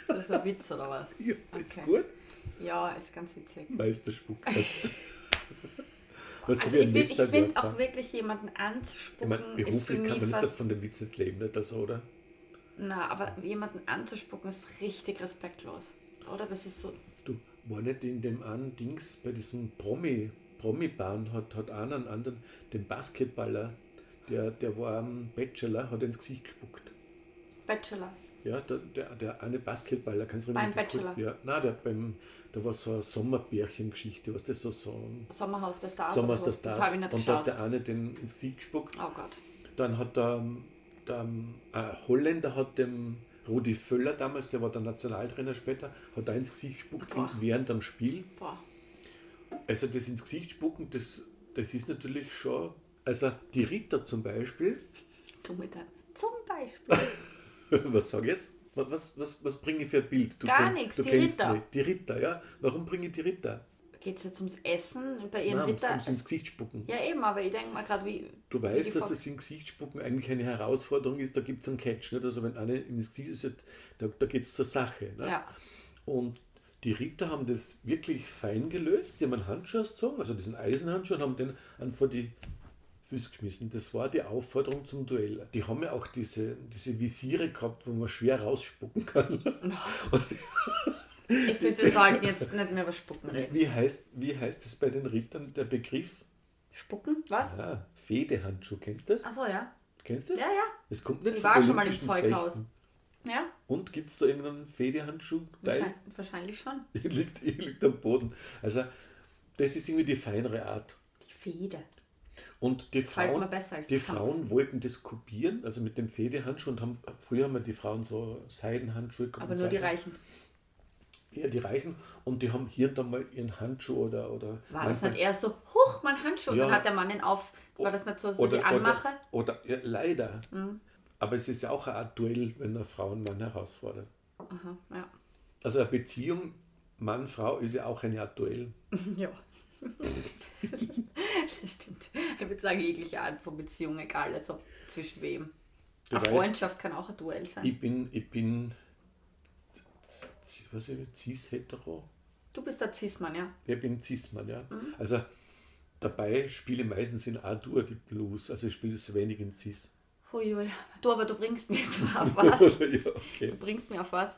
Das ist ein Witz, oder was? Ja, okay. Ist gut? Ja, ist ganz witzig. Meisterspuck. Was also ich finde auch wirklich jemanden anzuspucken, ich mein, ist für mich fast... kann man nicht von dem Witz nicht leben, nicht das, oder? Na, aber jemanden anzuspucken ist richtig respektlos, oder? Das ist so... Du, war nicht in dem einen Dings, bei diesem Promi-Bahn hat einer einen anderen, den Basketballer, der war ein Bachelor, hat ins Gesicht gespuckt. Bachelor? Ja, der eine Basketballer, kannst du erinnern? Beim Bachelor? Ja, nein, da war so eine Sommerbärchen-Geschichte, was das so ein... Sommerhaus der Stars. Sommerhaus der Stars. Das habe ich nicht geschaut. Und da hat der eine den ins Gesicht gespuckt. Oh Gott. Dann hat der Holländer hat dem Rudi Völler damals, der war der Nationaltrainer später, hat da ins Gesicht gespuckt während dem Spiel. Boah. Also das ins Gesicht spucken, das ist natürlich schon... Also die Ritter zum Beispiel... Zum Beispiel... Was sag ich jetzt? Was bringe ich für ein Bild? Gar nichts, die Ritter. Mich. Die Ritter, ja. Warum bringe ich die Ritter? Geht es jetzt ums Essen? Bei ihren Witter? Nein, ums Gesicht spucken. Ja eben, aber ich denke mal gerade wie... Du weißt, dass das ins Gesicht spucken eigentlich eine Herausforderung ist, da gibt es einen Catch. Nicht? Also wenn eine ins Gesicht ist, da geht es zur Sache. Nicht? Ja. Und die Ritter haben das wirklich fein gelöst. Die haben einen Handschuh ausgezogen, also diesen Eisenhandschuh, und haben den an vor die Füße geschmissen. Das war die Aufforderung zum Duell. Die haben ja auch diese Visiere gehabt, wo man schwer rausspucken kann. Ich finde, wir sollten jetzt nicht mehr über Spucken reden. Wie heißt es bei den Rittern, der Begriff? Spucken? Was? Ah, Fedehandschuh, kennst du das? Achso, ja. Kennst du das? Ja, ja. Es kommt nicht. Ich war schon mal im Zeughaus. Ja. Und gibt es da irgendeinen Fedehandschuh? Wahrscheinlich schon. Liegt am Boden. Also, das ist irgendwie die feinere Art. Die Fede. Und die Frauen wollten das kopieren, also mit dem Fedehandschuh. Und früher haben die Frauen so Seidenhandschuhe gehabt. Aber nur die Reichen. Ja, die Reichen, und die haben hier und da mal ihren Handschuh oder war das nicht eher so, huch, mein Handschuh, ja. Dann hat der Mann ihn auf, war das nicht so oder, die Anmache? Oder ja, leider, aber es ist ja auch eine Art Duell, wenn eine Frau einen Mann herausfordert. Aha, ja. Also eine Beziehung Mann-Frau ist ja auch eine Art Duell. Ja, das stimmt. Ich würde sagen, jegliche Art von Beziehung, egal jetzt ob zwischen wem. Eine Freundschaft kann auch ein Duell sein. Ich bin was ist Cis-Hetero? Du bist der Cis-Mann, ja. Ich bin Cis-Mann, ja. Mhm. Also dabei spiele ich meistens in A-Dur die Blues, also ich spiele so wenig in Cis. Huiui. Du, aber du bringst mir jetzt auf was. Ja, okay. Du bringst mir auf was.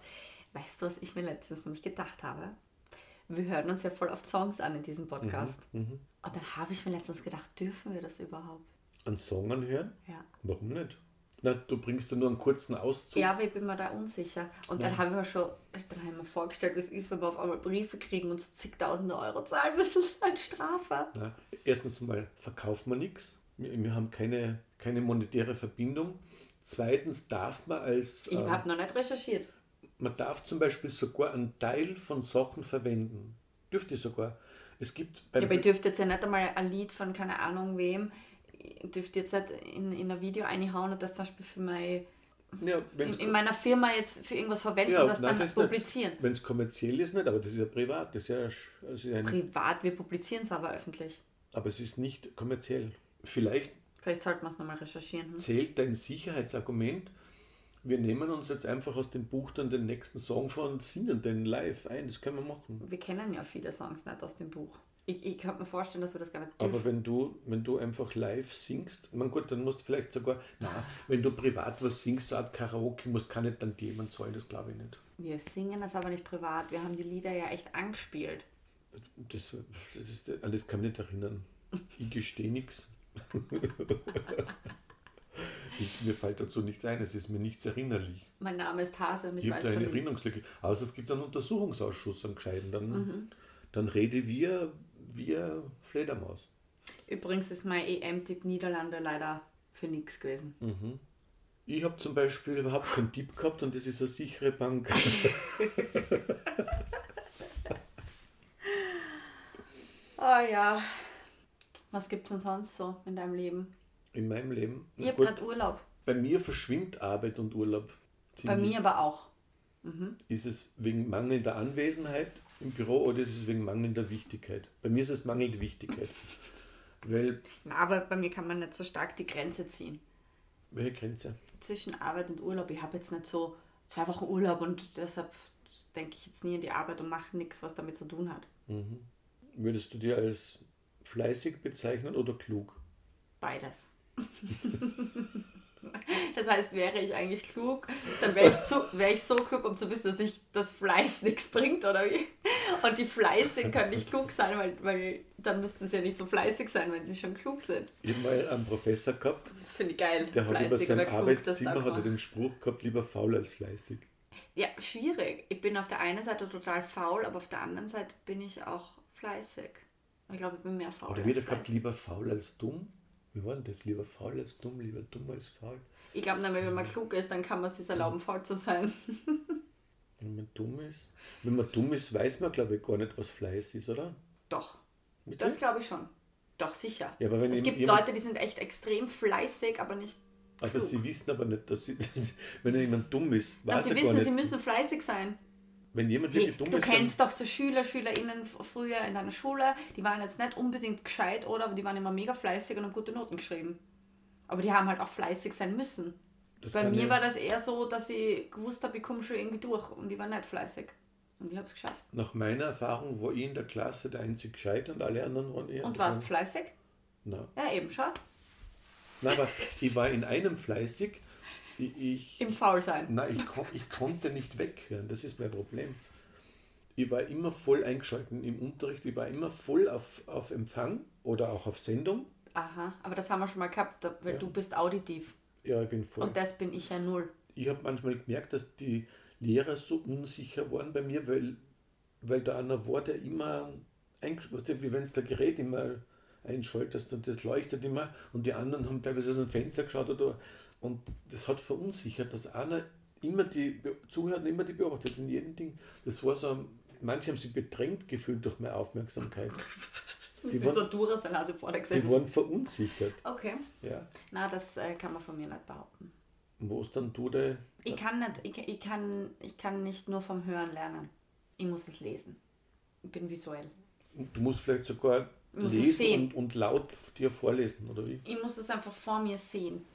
Weißt du, was ich mir letztens nämlich gedacht habe? Wir hören uns ja voll oft Songs an in diesem Podcast. Mhm, und dann habe ich mir letztens gedacht, dürfen wir das überhaupt? An Song anhören? Ja. Warum nicht? Na, du bringst da nur einen kurzen Auszug. Ja, aber ich bin mir da unsicher. Und dann habe ich mir vorgestellt, was ist, wenn wir auf einmal Briefe kriegen und so zigtausende Euro zahlen müssen als Strafe. Na, erstens mal verkauft man nichts. Wir haben keine monetäre Verbindung. Zweitens darf man als... Ich habe noch nicht recherchiert. Man darf zum Beispiel sogar einen Teil von Sachen verwenden. Dürfte sogar. Es gibt... Ja, aber ich dürfte jetzt ja nicht einmal ein Lied von keine Ahnung wem... dürft jetzt nicht in ein Video einhauen und das zum Beispiel für in meiner Firma jetzt für irgendwas verwenden, ja, und das publizieren. Wenn es kommerziell ist, nicht, aber das ist ja privat. Das ist privat, wir publizieren es aber öffentlich. Aber es ist nicht kommerziell. Vielleicht sollte man es nochmal recherchieren. Zählt dein Sicherheitsargument, wir nehmen uns jetzt einfach aus dem Buch dann den nächsten Song von und singen den live ein, das können wir machen. Wir kennen ja viele Songs nicht aus dem Buch. Ich kann mir vorstellen, dass wir das gar nicht dürfen. Aber wenn du einfach live singst, mein Gott, dann musst du vielleicht sogar, wenn du privat was singst, so eine Art Karaoke, kann nicht dann jemand zahlen, das glaube ich nicht. Wir singen das aber nicht privat, wir haben die Lieder ja echt angespielt. An das kann ich nicht erinnern. Ich gestehe nichts. Mir fällt dazu nichts ein, es ist mir nichts erinnerlich. Mein Name ist Hase und ich weiß von nichts. Es gibt eine Erinnerungslücke, außer es gibt einen Untersuchungsausschuss, einen gescheiten dann. Dann rede wir wie Fledermaus. Übrigens ist mein EM-Tipp Niederlande leider für nichts gewesen. Mhm. Ich habe zum Beispiel überhaupt keinen Tipp gehabt und das ist eine sichere Bank. Oh ja. Was gibt es denn sonst so in deinem Leben? In meinem Leben? Ich habe gerade Urlaub. Bei mir verschwimmt Arbeit und Urlaub. Ziemlich. Bei mir aber auch. Mhm. Ist es wegen mangelnder Anwesenheit im Büro oder ist es wegen mangelnder Wichtigkeit? Bei mir ist es mangelnde Wichtigkeit. Aber bei mir kann man nicht so stark die Grenze ziehen. Welche Grenze? Zwischen Arbeit und Urlaub. Ich habe jetzt nicht so 2 Wochen Urlaub und deshalb denke ich jetzt nie an die Arbeit und mache nichts, was damit zu tun hat. Mhm. Würdest du dir als fleißig bezeichnen oder klug? Beides. Das heißt, wäre ich eigentlich klug, dann wäre ich so klug, um zu wissen, dass ich das Fleiß nichts bringt, oder wie? Und die Fleißigen können nicht klug sein, weil dann müssten sie ja nicht so fleißig sein, wenn sie schon klug sind. Ich habe mal einen Professor gehabt. Das finde ich geil. Der hat über sein Arbeitszimmer den Spruch gehabt, lieber faul als fleißig. Ja, schwierig. Ich bin auf der einen Seite total faul, aber auf der anderen Seite bin ich auch fleißig. Ich glaube, ich bin mehr faul. Oder wieder gehabt, lieber faul als dumm. Wie war denn das? Lieber faul als dumm, lieber dumm als faul. Ich glaube, wenn man klug ist, dann kann man es sich erlauben, faul zu sein. Wenn man dumm ist, weiß man, glaube ich, gar nicht, was Fleiß ist, oder? Doch. Mit das glaube ich schon. Doch, sicher. Ja, aber es gibt Leute, die sind echt extrem fleißig, aber nicht klug. Aber sie wissen aber nicht, dass wenn jemand dumm ist, weiß er gar nicht. Sie wissen, sie müssen fleißig sein. wenn jemand wirklich dumm ist... Du kennst doch so SchülerInnen früher in deiner Schule, die waren jetzt nicht unbedingt gescheit, oder? Aber die waren immer mega fleißig und haben gute Noten geschrieben. Aber die haben halt auch fleißig sein müssen. Bei mir war das eher so, dass ich gewusst habe, ich komme schon irgendwie durch. Und ich war nicht fleißig. Und ich habe es geschafft. Nach meiner Erfahrung war ich in der Klasse der einzige gescheit und alle anderen waren eher... Und warst fleißig? Nein. Ja, eben, schau. Nein, aber ich war in einem fleißig. Im Faulsein. Nein, ich konnte nicht weghören. Das ist mein Problem. Ich war immer voll eingeschalten im Unterricht. Ich war immer voll auf Empfang oder auch auf Sendung. Aha, aber das haben wir schon mal gehabt, weil du bist auditiv. Ja, ich bin voll. Und das bin ich ja null. Ich habe manchmal gemerkt, dass die Lehrer so unsicher waren bei mir, weil da einer war, der immer eingeschaltet hat, wie wenn es der Gerät immer einschaltest und das leuchtet immer und die anderen haben teilweise aus dem Fenster geschaut oder und das hat verunsichert, dass einer immer die Zuhörer immer die beobachtet in jedem Ding. Das war so, manche haben sich bedrängt gefühlt durch meine Aufmerksamkeit. Die waren, so Duracell-Hase vorne gesessen. Die waren verunsichert. Okay. Ja. Na, das kann man von mir nicht behaupten. Wo ist dann du der... Ich kann nicht nur vom Hören lernen. Ich muss es lesen. Ich bin visuell. Du musst vielleicht sogar lesen und laut dir vorlesen, oder wie? Ich muss es einfach vor mir sehen.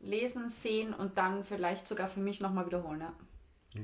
Lesen, sehen und dann vielleicht sogar für mich nochmal wiederholen. Ja.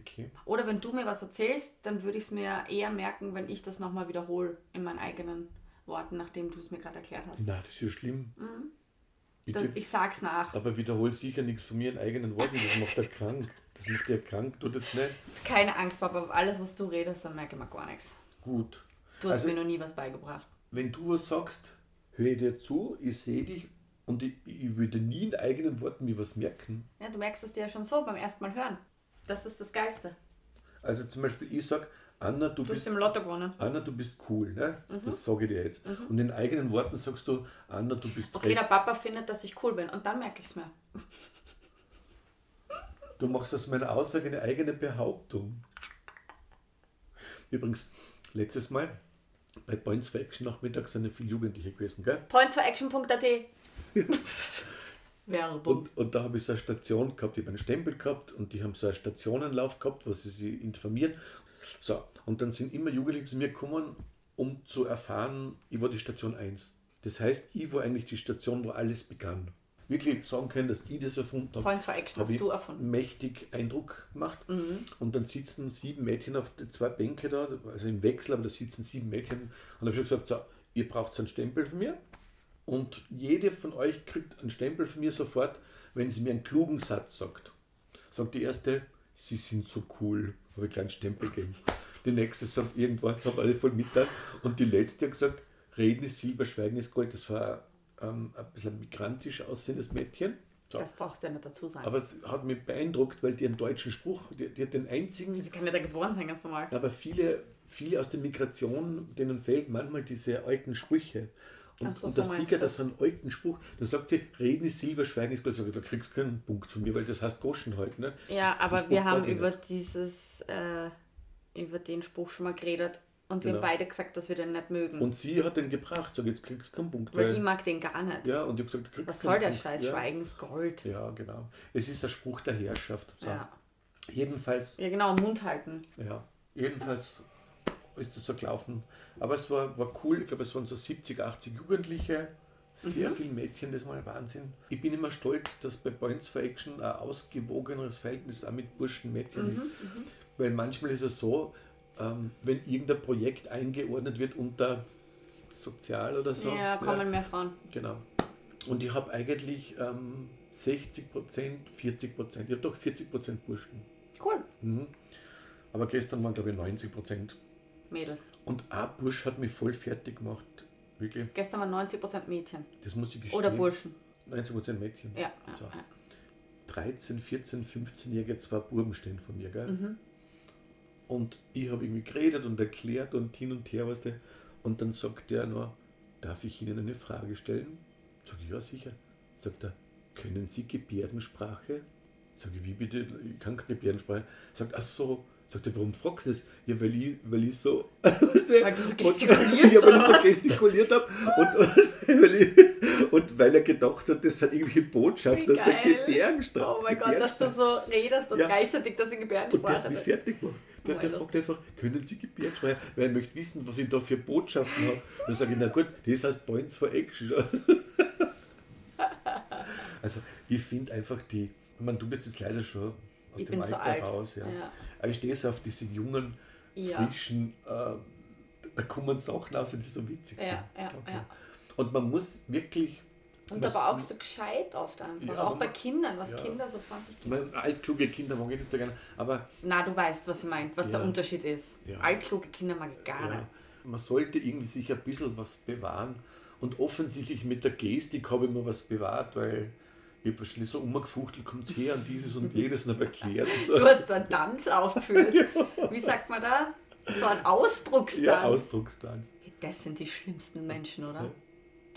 Okay. Oder wenn du mir was erzählst, dann würde ich es mir eher merken, wenn ich das nochmal wiederhole in meinen eigenen Worten, nachdem du es mir gerade erklärt hast. Na, das ist ja schlimm. Mhm. Ich sag's nach. Aber wiederhol sicher nichts von mir in eigenen Worten, das macht er krank. Das macht er krank, tut das nicht. Keine Angst, Papa, alles was du redest, dann merke ich mir gar nichts. Gut. Du hast mir noch nie was beigebracht. Wenn du was sagst, höre ich dir zu, ich sehe dich und ich würde nie in eigenen Worten mir was merken. Ja, du merkst es dir ja schon so beim ersten Mal hören. Das ist das Geilste. Also zum Beispiel, ich sage, Anna, du bist cool, ne? Mhm. Das sage ich dir jetzt. Mhm. Und in eigenen Worten sagst du, Anna, du bist okay, recht. Der Papa findet, dass ich cool bin und dann merke ich es mir. Du machst aus meiner Aussage eine eigene Behauptung. Übrigens, letztes Mal bei Points for Action nachmittags sind ja viele Jugendliche gewesen, gell? Pointsforaction.at Werbung. Und da habe ich so eine Station gehabt, ich habe einen Stempel gehabt und die haben so einen Stationenlauf gehabt, wo sie sich informieren. So, und dann sind immer Jugendliche zu mir gekommen, um zu erfahren, ich war die Station 1. Das heißt, ich war eigentlich die Station, wo alles begann. Wirklich sagen können, dass ich das erfunden habe. Points for Action hast du erfunden. Mächtig Eindruck gemacht. Mhm. Und dann sitzen 7 Mädchen auf die 2 Bänke da, also im Wechsel, aber da sitzen 7 Mädchen. Und da habe ich schon gesagt, so, ihr braucht so einen Stempel von mir. Und jede von euch kriegt einen Stempel von mir sofort, wenn sie mir einen klugen Satz sagt. Sagt die erste, sie sind so cool. Habe ich einen kleinen Stempel gegeben. Die nächste sagt irgendwas, haben alle voll mit da. Und die letzte hat gesagt, reden ist Silber, schweigen ist Gold. Das war ein bisschen migrantisch aussehendes Mädchen. So. Das brauchst du ja nicht dazu sagen. Aber es hat mich beeindruckt, weil die einen deutschen Spruch, die hat den einzigen... Sie kann ja da geboren sein, ganz normal. Aber viele aus der Migration, denen fehlen manchmal diese alten Sprüche. Und das Dicker, das ist ein alten Spruch, da sagt sie, reden ist Silber, schweigen ist Gold. Da kriegst du keinen Punkt von mir, weil das heißt Goschen heute. Ne? Ja, aber wir haben über den Spruch schon mal geredet. Und wir haben beide gesagt, dass wir den nicht mögen. Und sie hat den gebracht, so jetzt kriegst du keinen Punkt. Weil ich mag den gar nicht. Ja, und ich habe gesagt, was soll der Scheiß? Ja. Schweigens Gold. Ja, genau. Es ist der Spruch der Herrschaft. So. Ja. Jedenfalls. Ja, genau, Mund halten. Ja, jedenfalls ist das so gelaufen. Aber es war cool. Ich glaube, es waren so 70, 80 Jugendliche. Sehr viele Mädchen, das war ein Wahnsinn. Ich bin immer stolz, dass bei Points for Action ein ausgewogeneres Verhältnis auch mit Burschen und Mädchen ist. Weil manchmal ist es so, wenn irgendein Projekt eingeordnet wird unter sozial oder so. Ja, kommen mehr Frauen. Genau. Und ich habe eigentlich 60%, 40%. Ich habe doch 40% Burschen. Cool. Mhm. Aber gestern waren, glaube ich, 90% Mädels. Und ein Bursch hat mich voll fertig gemacht. Wirklich. Gestern waren 90% Mädchen. Das muss ich gestehen. Oder Burschen. 90% Mädchen. Ja. So. 13, 14, 15-Jährige, 2 Buben stehen vor mir, gell? Mhm. Und ich habe irgendwie geredet und erklärt und hin und her, weißt du. Und dann sagt der nur, darf ich Ihnen eine Frage stellen? Sag ich, ja, sicher. Sagt er, können Sie Gebärdensprache? Sag ich, wie bitte? Ich kann keine Gebärdensprache. Sagt, ach so. Sagt er, warum fragst du das? Ja, weil ich so... Weißt du, weil du so gestikulierst, ja, weil ich so gestikuliert habe. Und weil er gedacht hat, das sind irgendwelche Botschaften aus der Gebärdensprache. Oh mein Gott, dass du so redest und gleichzeitig das in Gebärdensprache. Und der hat mich fertig gemacht. Der fragt einfach, können Sie Gebirgsspeicher? Weil er möchte wissen, was ich da für Botschaften habe. Dann sage ich, na gut, das heißt Points for Action. Also ich finde einfach die, ich meine, du bist jetzt leider schon aus ich dem Alter raus. Ja. Ja. Aber ich stehe so auf diese jungen, frischen, da kommen Sachen raus, die so witzig sind. Ja. Und man muss wirklich... Und aber auch so gescheit oft einfach, ja, auch bei Kindern, was Kinder so von sich geben. Altkluge Kinder mag ich nicht so gerne, aber... Na, du weißt, was ich meine, was der Unterschied ist. Ja. Altkluge Kinder mag ich gar nicht. Man sollte irgendwie sich ein bisschen was bewahren und offensichtlich mit der Gestik habe ich mir was bewahrt, weil ich habe so umgefuchtelt, kommt es her und dieses und jedes und habe erklärt. Und so. Du hast so einen Tanz aufgeführt. Wie sagt man da? So einen Ausdruckstanz. Ja, Ausdruckstanz. Das sind die schlimmsten Menschen, oder? Ja.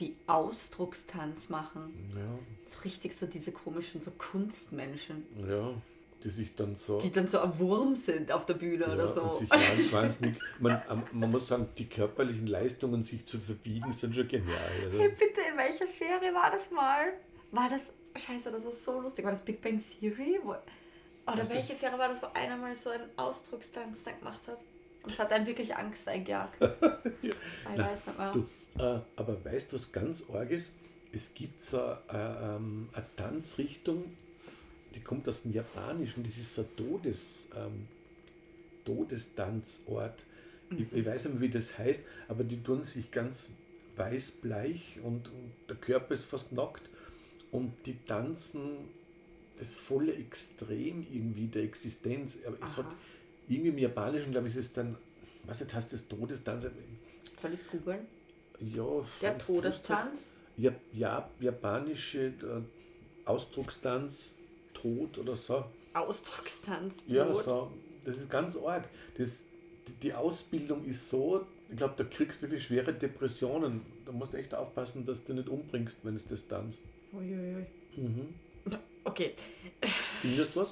Die Ausdruckstanz machen. Ja. So richtig so diese komischen so Kunstmenschen. Ja, die sich dann so... Die dann so ein Wurm sind auf der Bühne oder so. Und sich wahnsinnig... man muss sagen, die körperlichen Leistungen, sich zu verbiegen, sind schon genial. Also. Hey, bitte, in welcher Serie war das mal? War das... Scheiße, das ist so lustig. War das Big Bang Theory? Oder welche Serie war das, wo einer mal so einen Ausdruckstanz dann gemacht hat? Und es hat einem wirklich Angst eingejagt. Ich weiß nicht mehr. Du, aber weißt du, was ganz arg ist? Es gibt so eine Tanzrichtung, die kommt aus dem Japanischen. Das ist so ein Todestanzort. Ich weiß nicht mehr, wie das heißt, aber die tun sich ganz weißbleich und der Körper ist fast nackt. Und die tanzen das volle Extrem irgendwie der Existenz. Aber es hat irgendwie im Japanischen, glaube ich, ist es dann, was jetzt heißt das Todestanz? Soll ich es googeln? Ja. Der Todestanz? Ja, japanische Ausdruckstanz, Tod oder so. Ausdruckstanz, Tod? Ja, so. Das ist ganz arg. Die Ausbildung ist so, ich glaube, da kriegst du wirklich schwere Depressionen. Da musst du echt aufpassen, dass du nicht umbringst, wenn es das tanzt. Uiuiui. Mhm. Okay. Findest du was?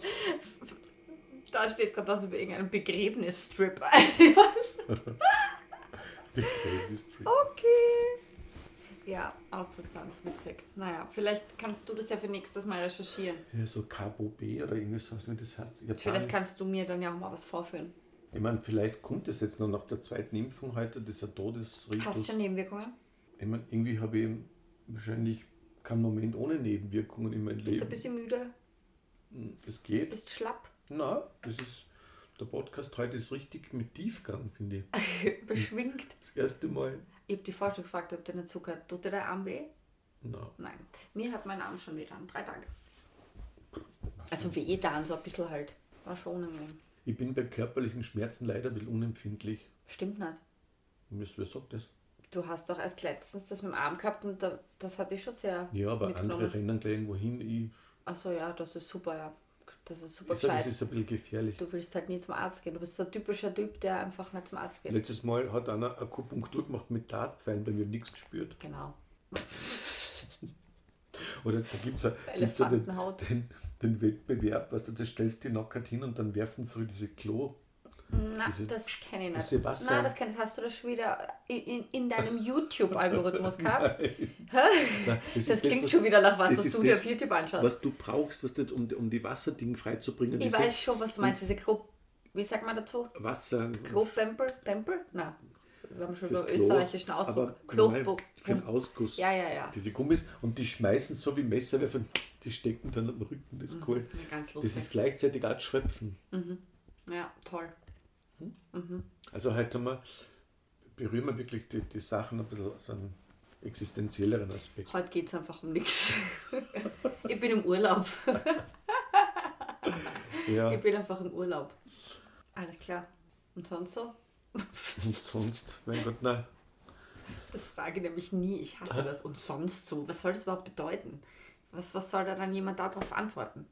Da steht gerade was über irgendeinen Begräbnisstrip. Begräbnisstrip. Okay. Ja, Ausdruckstanz, witzig. Naja, vielleicht kannst du das ja für nächstes Mal recherchieren. Ja, so KBB oder irgendwas, wenn das heißt. Vielleicht kannst du mir dann ja auch mal was vorführen. Ich meine, vielleicht kommt das jetzt noch nach der zweiten Impfung heute, dieser Todesritus. Hast du schon Nebenwirkungen? Ich meine, irgendwie habe ich wahrscheinlich keinen Moment ohne Nebenwirkungen in meinem Leben. Bist du ein bisschen müde? Es geht. Bist schlapp? Nein, der Podcast heute ist richtig mit Tiefgang, finde ich. Beschwingt. Das erste Mal. Ich habe die Forschung gefragt, ob dir nicht Zucker tut dir der Arm weh? Nein. Mir hat mein Arm schon wehtan, 3 Tage. Also wehtan, so ein bisschen halt. War schon unangenehm. Ich bin bei körperlichen Schmerzen leider ein bisschen unempfindlich. Stimmt nicht. Wer sagt das? Du hast doch erst letztens das mit dem Arm gehabt und das hatte ich schon sehr mitgenommen. Ja, aber andere rennen gleich irgendwo hin. Achso, ja, das ist super, ja. Das ist super gescheit. Das ist ein bisschen gefährlich. Du willst halt nie zum Arzt gehen. Du bist so ein typischer Typ, der einfach nicht zum Arzt geht. Letztes Mal hat einer Akupunktur gemacht mit Drahtpfeilen, weil wir nichts gespürt. Genau. Oder da gibt es ja den Wettbewerb, weißt du, da stellst du die Nackert hin und dann werfen sie so diese Klo. Na, das kenne ich nicht. Nein, das kenne ich. Hast du das schon wieder in deinem YouTube-Algorithmus gehabt? Nein, das klingt schon wieder nach was du dir auf YouTube anschaust. Was du brauchst, was du, um die Wasserding freizubringen. Ich weiß schon, was du meinst. Diese Klo... Wie sagt man dazu? Wasser... Klo-Bempel? Bempel? Nein. Wir haben schon über österreichischen Ausdruck. Klo für den Ausguss. Ja. Diese Gummis. Und die schmeißen so wie Messerwerfer. Die stecken dann am Rücken. Das ist cool. Ganz lustig. Das ist gleichzeitig Art Schröpfen. Mhm. Ja, toll. Mhm. Also heute berühren wir wirklich die Sachen ein bisschen aus einem existenzielleren Aspekt. Heute geht es einfach um nichts. Ich bin im Urlaub. Ja. Ich bin einfach im Urlaub. Alles klar. Und sonst so? Und sonst? Mein Gott, nein. Das frage ich nämlich nie. Ich hasse das. Und sonst so? Was soll das überhaupt bedeuten? Was soll da dann jemand darauf antworten?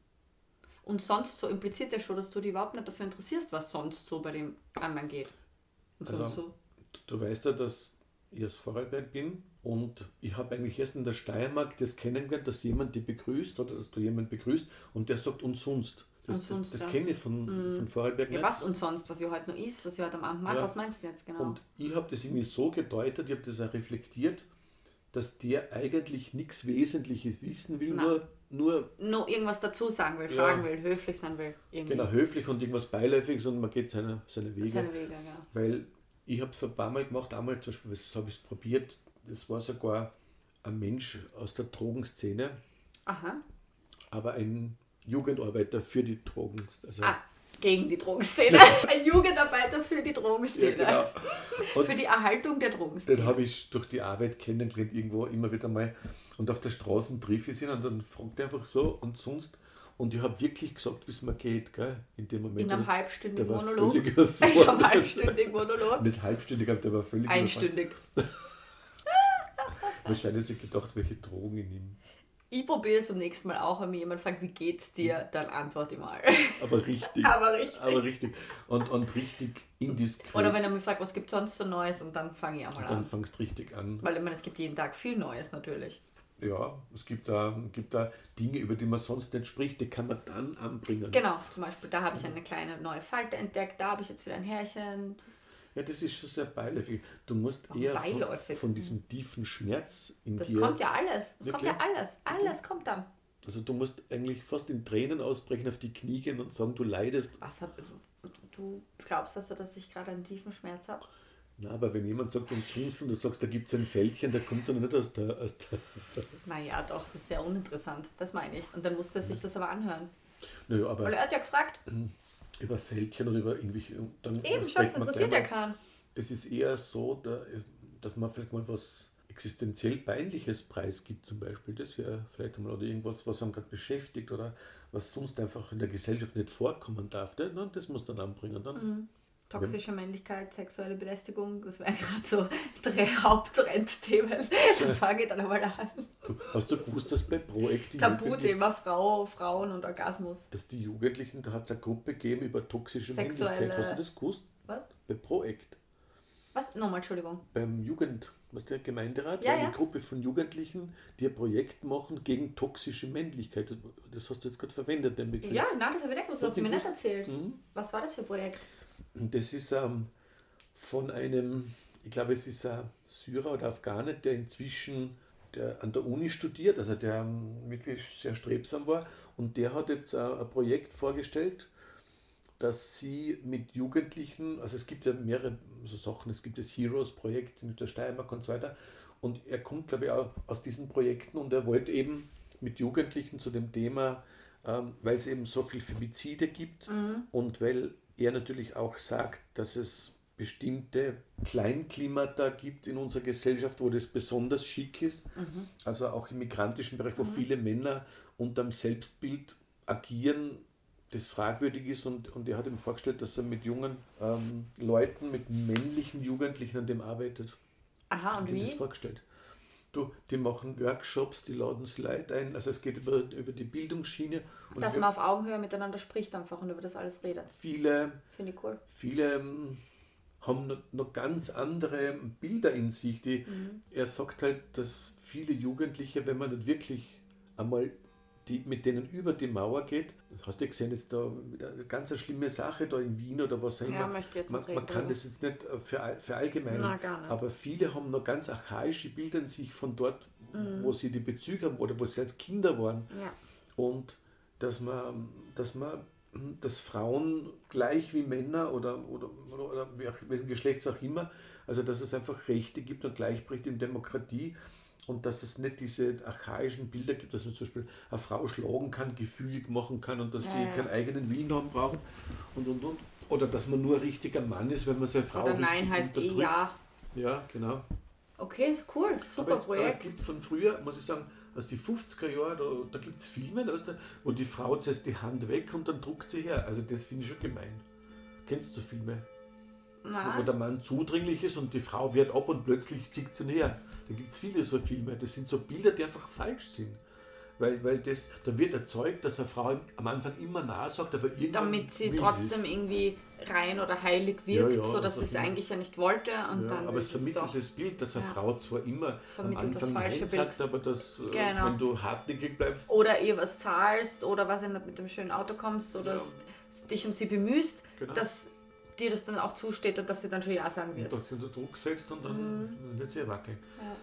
Und sonst so impliziert ja schon, dass du dich überhaupt nicht dafür interessierst, was sonst so bei dem anderen geht. Und also, so. Du weißt ja, dass ich aus Vorarlberg bin und ich habe eigentlich erst in der Steiermark das kennengelernt, dass jemand dich begrüßt oder dass du jemanden begrüßt und der sagt und sonst. Das kenne ich von Vorarlberg nicht. Ja, was und sonst, was ich heute noch isst, was ich heute am Abend mache, was meinst du jetzt genau? Und ich habe das irgendwie so gedeutet, ich habe das auch reflektiert, dass der eigentlich nichts Wesentliches wissen will, nur irgendwas dazu sagen will, fragen will, höflich sein will. Irgendwie. Genau, höflich und irgendwas Beiläufiges und man geht seine Wege. Seine Wege, ja. Weil ich habe es ein paar Mal gemacht, einmal zum Beispiel, das habe ich probiert, das war sogar ein Mensch aus der Drogenszene, aber ein Jugendarbeiter für die Drogen. Also gegen die Drogenszene. Ein Jugendarbeiter für die Drogenszene. Ja, genau. Für die Erhaltung der Drogenszene. Den habe ich durch die Arbeit kennengelernt, irgendwo immer wieder mal. Und auf der Straße triff ich ihn und dann fragt er einfach so und sonst. Und ich habe wirklich gesagt, wie es mir geht, gell? In dem Moment. In einem halbstündigen Monolog. Ich habe halbstündigen Monolog. Nicht halbstündig, aber der war völlig einstündig. Wahrscheinlich hat sich gedacht, welche Drogen in ihm. Ich probiere es beim nächsten Mal auch, wenn mir jemand fragt, wie geht's dir, dann antworte ich mal. Aber richtig. Aber richtig. Und richtig indiskret. Oder wenn er mich fragt, was gibt es sonst so Neues, und dann fange ich auch mal an. Dann fangst richtig an. Weil ich meine, es gibt jeden Tag viel Neues natürlich. Ja, es gibt da Dinge, über die man sonst nicht spricht, die kann man dann anbringen. Genau, zum Beispiel, da habe ich eine kleine neue Falte entdeckt, da habe ich jetzt wieder ein Härchen. Ja, das ist schon sehr beiläufig. Du musst eher von diesem tiefen Schmerz in das dir... Das kommt ja alles. Alles kommt dann. Also du musst eigentlich fast in Tränen ausbrechen, auf die Knie gehen und sagen, du leidest. Du glaubst also, dass ich gerade einen tiefen Schmerz habe? Na, aber wenn jemand sagt, und du sagst, da gibt es ein Fältchen, da kommt dann nicht aus der... Naja, doch, das ist sehr uninteressant. Das meine ich. Und dann musste er sich das aber anhören. Naja, aber... Weil er hat ja gefragt... über Fältchen oder über irgendwelche... Dann eben, schon, das interessiert ja keinen. Es ist eher so, dass man vielleicht mal was existenziell Peinliches preisgibt zum Beispiel. Das wäre vielleicht mal oder irgendwas, was einem gerade beschäftigt oder was sonst einfach in der Gesellschaft nicht vorkommen darf. Das muss dann anbringen. Toxische Männlichkeit, sexuelle Belästigung, das wären gerade so drei Haupttrendthemen. Dann fange ich dann einmal an. Hast du gewusst, dass bei Projekt Tabuthema Frauen und Orgasmus. Dass die Jugendlichen, da hat es eine Gruppe gegeben über toxische Männlichkeit. Hast du das gewusst? Was? Bei Projekt. Was? Nochmal, Entschuldigung. Beim Jugend, was der Gemeinderat, war eine Gruppe von Jugendlichen, die ein Projekt machen gegen toxische Männlichkeit. Das hast du jetzt gerade verwendet, den Begriff. Ja, nein, das habe ich nicht gewusst, hast du mir nicht erzählt. Mhm. Was war das für ein Projekt? Das ist von einem, ich glaube, es ist ein Syrer oder Afghane, der inzwischen an der Uni studiert, also der wirklich sehr strebsam war. Und der hat jetzt ein Projekt vorgestellt, dass sie mit Jugendlichen, also es gibt ja mehrere so Sachen, es gibt das Heroes-Projekt in der Steiermark und so weiter. Und er kommt, glaube ich, auch aus diesen Projekten und er wollte eben mit Jugendlichen zu dem Thema, weil es eben so viel Femizide gibt und weil er natürlich auch sagt, dass es bestimmte Kleinklimata gibt in unserer Gesellschaft, wo das besonders schick ist, also auch im migrantischen Bereich, wo viele Männer unterm Selbstbild agieren, das fragwürdig ist, und er hat ihm vorgestellt, dass er mit jungen Leuten, mit männlichen Jugendlichen an dem arbeitet. Aha, und wie? Das vorgestellt. Du, die machen Workshops, die laden sich Leute ein, also es geht über die Bildungsschiene. Und dass man auf Augenhöhe miteinander spricht einfach und über das alles redet. Viele haben noch ganz andere Bilder in sich. Er sagt halt, dass viele Jugendliche, wenn man nicht wirklich einmal mit denen über die Mauer geht, das hast du ja gesehen, jetzt da eine ganz schlimme Sache da in Wien oder was auch immer. Man kann das jetzt nicht verallgemeinern, aber viele haben noch ganz archaische Bilder in sich von dort, wo sie die Bezüge haben oder wo sie als Kinder waren. Ja. Und dass Frauen gleich wie Männer oder welchen Geschlechts auch immer, also dass es einfach Rechte gibt und Gleichberechtigung in Demokratie. Und dass es nicht diese archaischen Bilder gibt, dass man zum Beispiel eine Frau schlagen kann, gefügig machen kann und dass sie keinen eigenen Willen haben brauchen und. Oder dass man nur ein richtiger Mann ist, wenn man seine Frau oder nein heißt unterdrückt. Ja, genau. Okay, cool, super Projekt. Aber es gibt von früher, muss ich sagen, aus den 50er Jahren, da gibt es Filme, wo die Frau zuerst die Hand weg und dann druckt sie her. Also das finde ich schon gemein. Kennst du so Filme? Nein. Wo der Mann zudringlich ist und die Frau wehrt ab und plötzlich zieht sie näher. Da gibt es viele so Filme, das sind so Bilder, die einfach falsch sind. Weil da wird erzeugt, dass eine Frau am Anfang immer nachsagt, aber irgendwann damit sie trotzdem irgendwie rein oder heilig wirkt, sodass sie es eigentlich ja nicht wollte. Und dann aber es vermittelt doch, das Bild, dass eine Frau zwar immer am Anfang Nein sagt, aber dass, wenn du hartnäckig bleibst. Oder ihr was zahlst oder was mit dem schönen Auto kommst oder dich um sie bemühst, dass dir das dann auch zusteht und dass sie dann schon Ja sagen wird. Und dass sie unter Druck setzt und dann wird sie wackeln. Ja.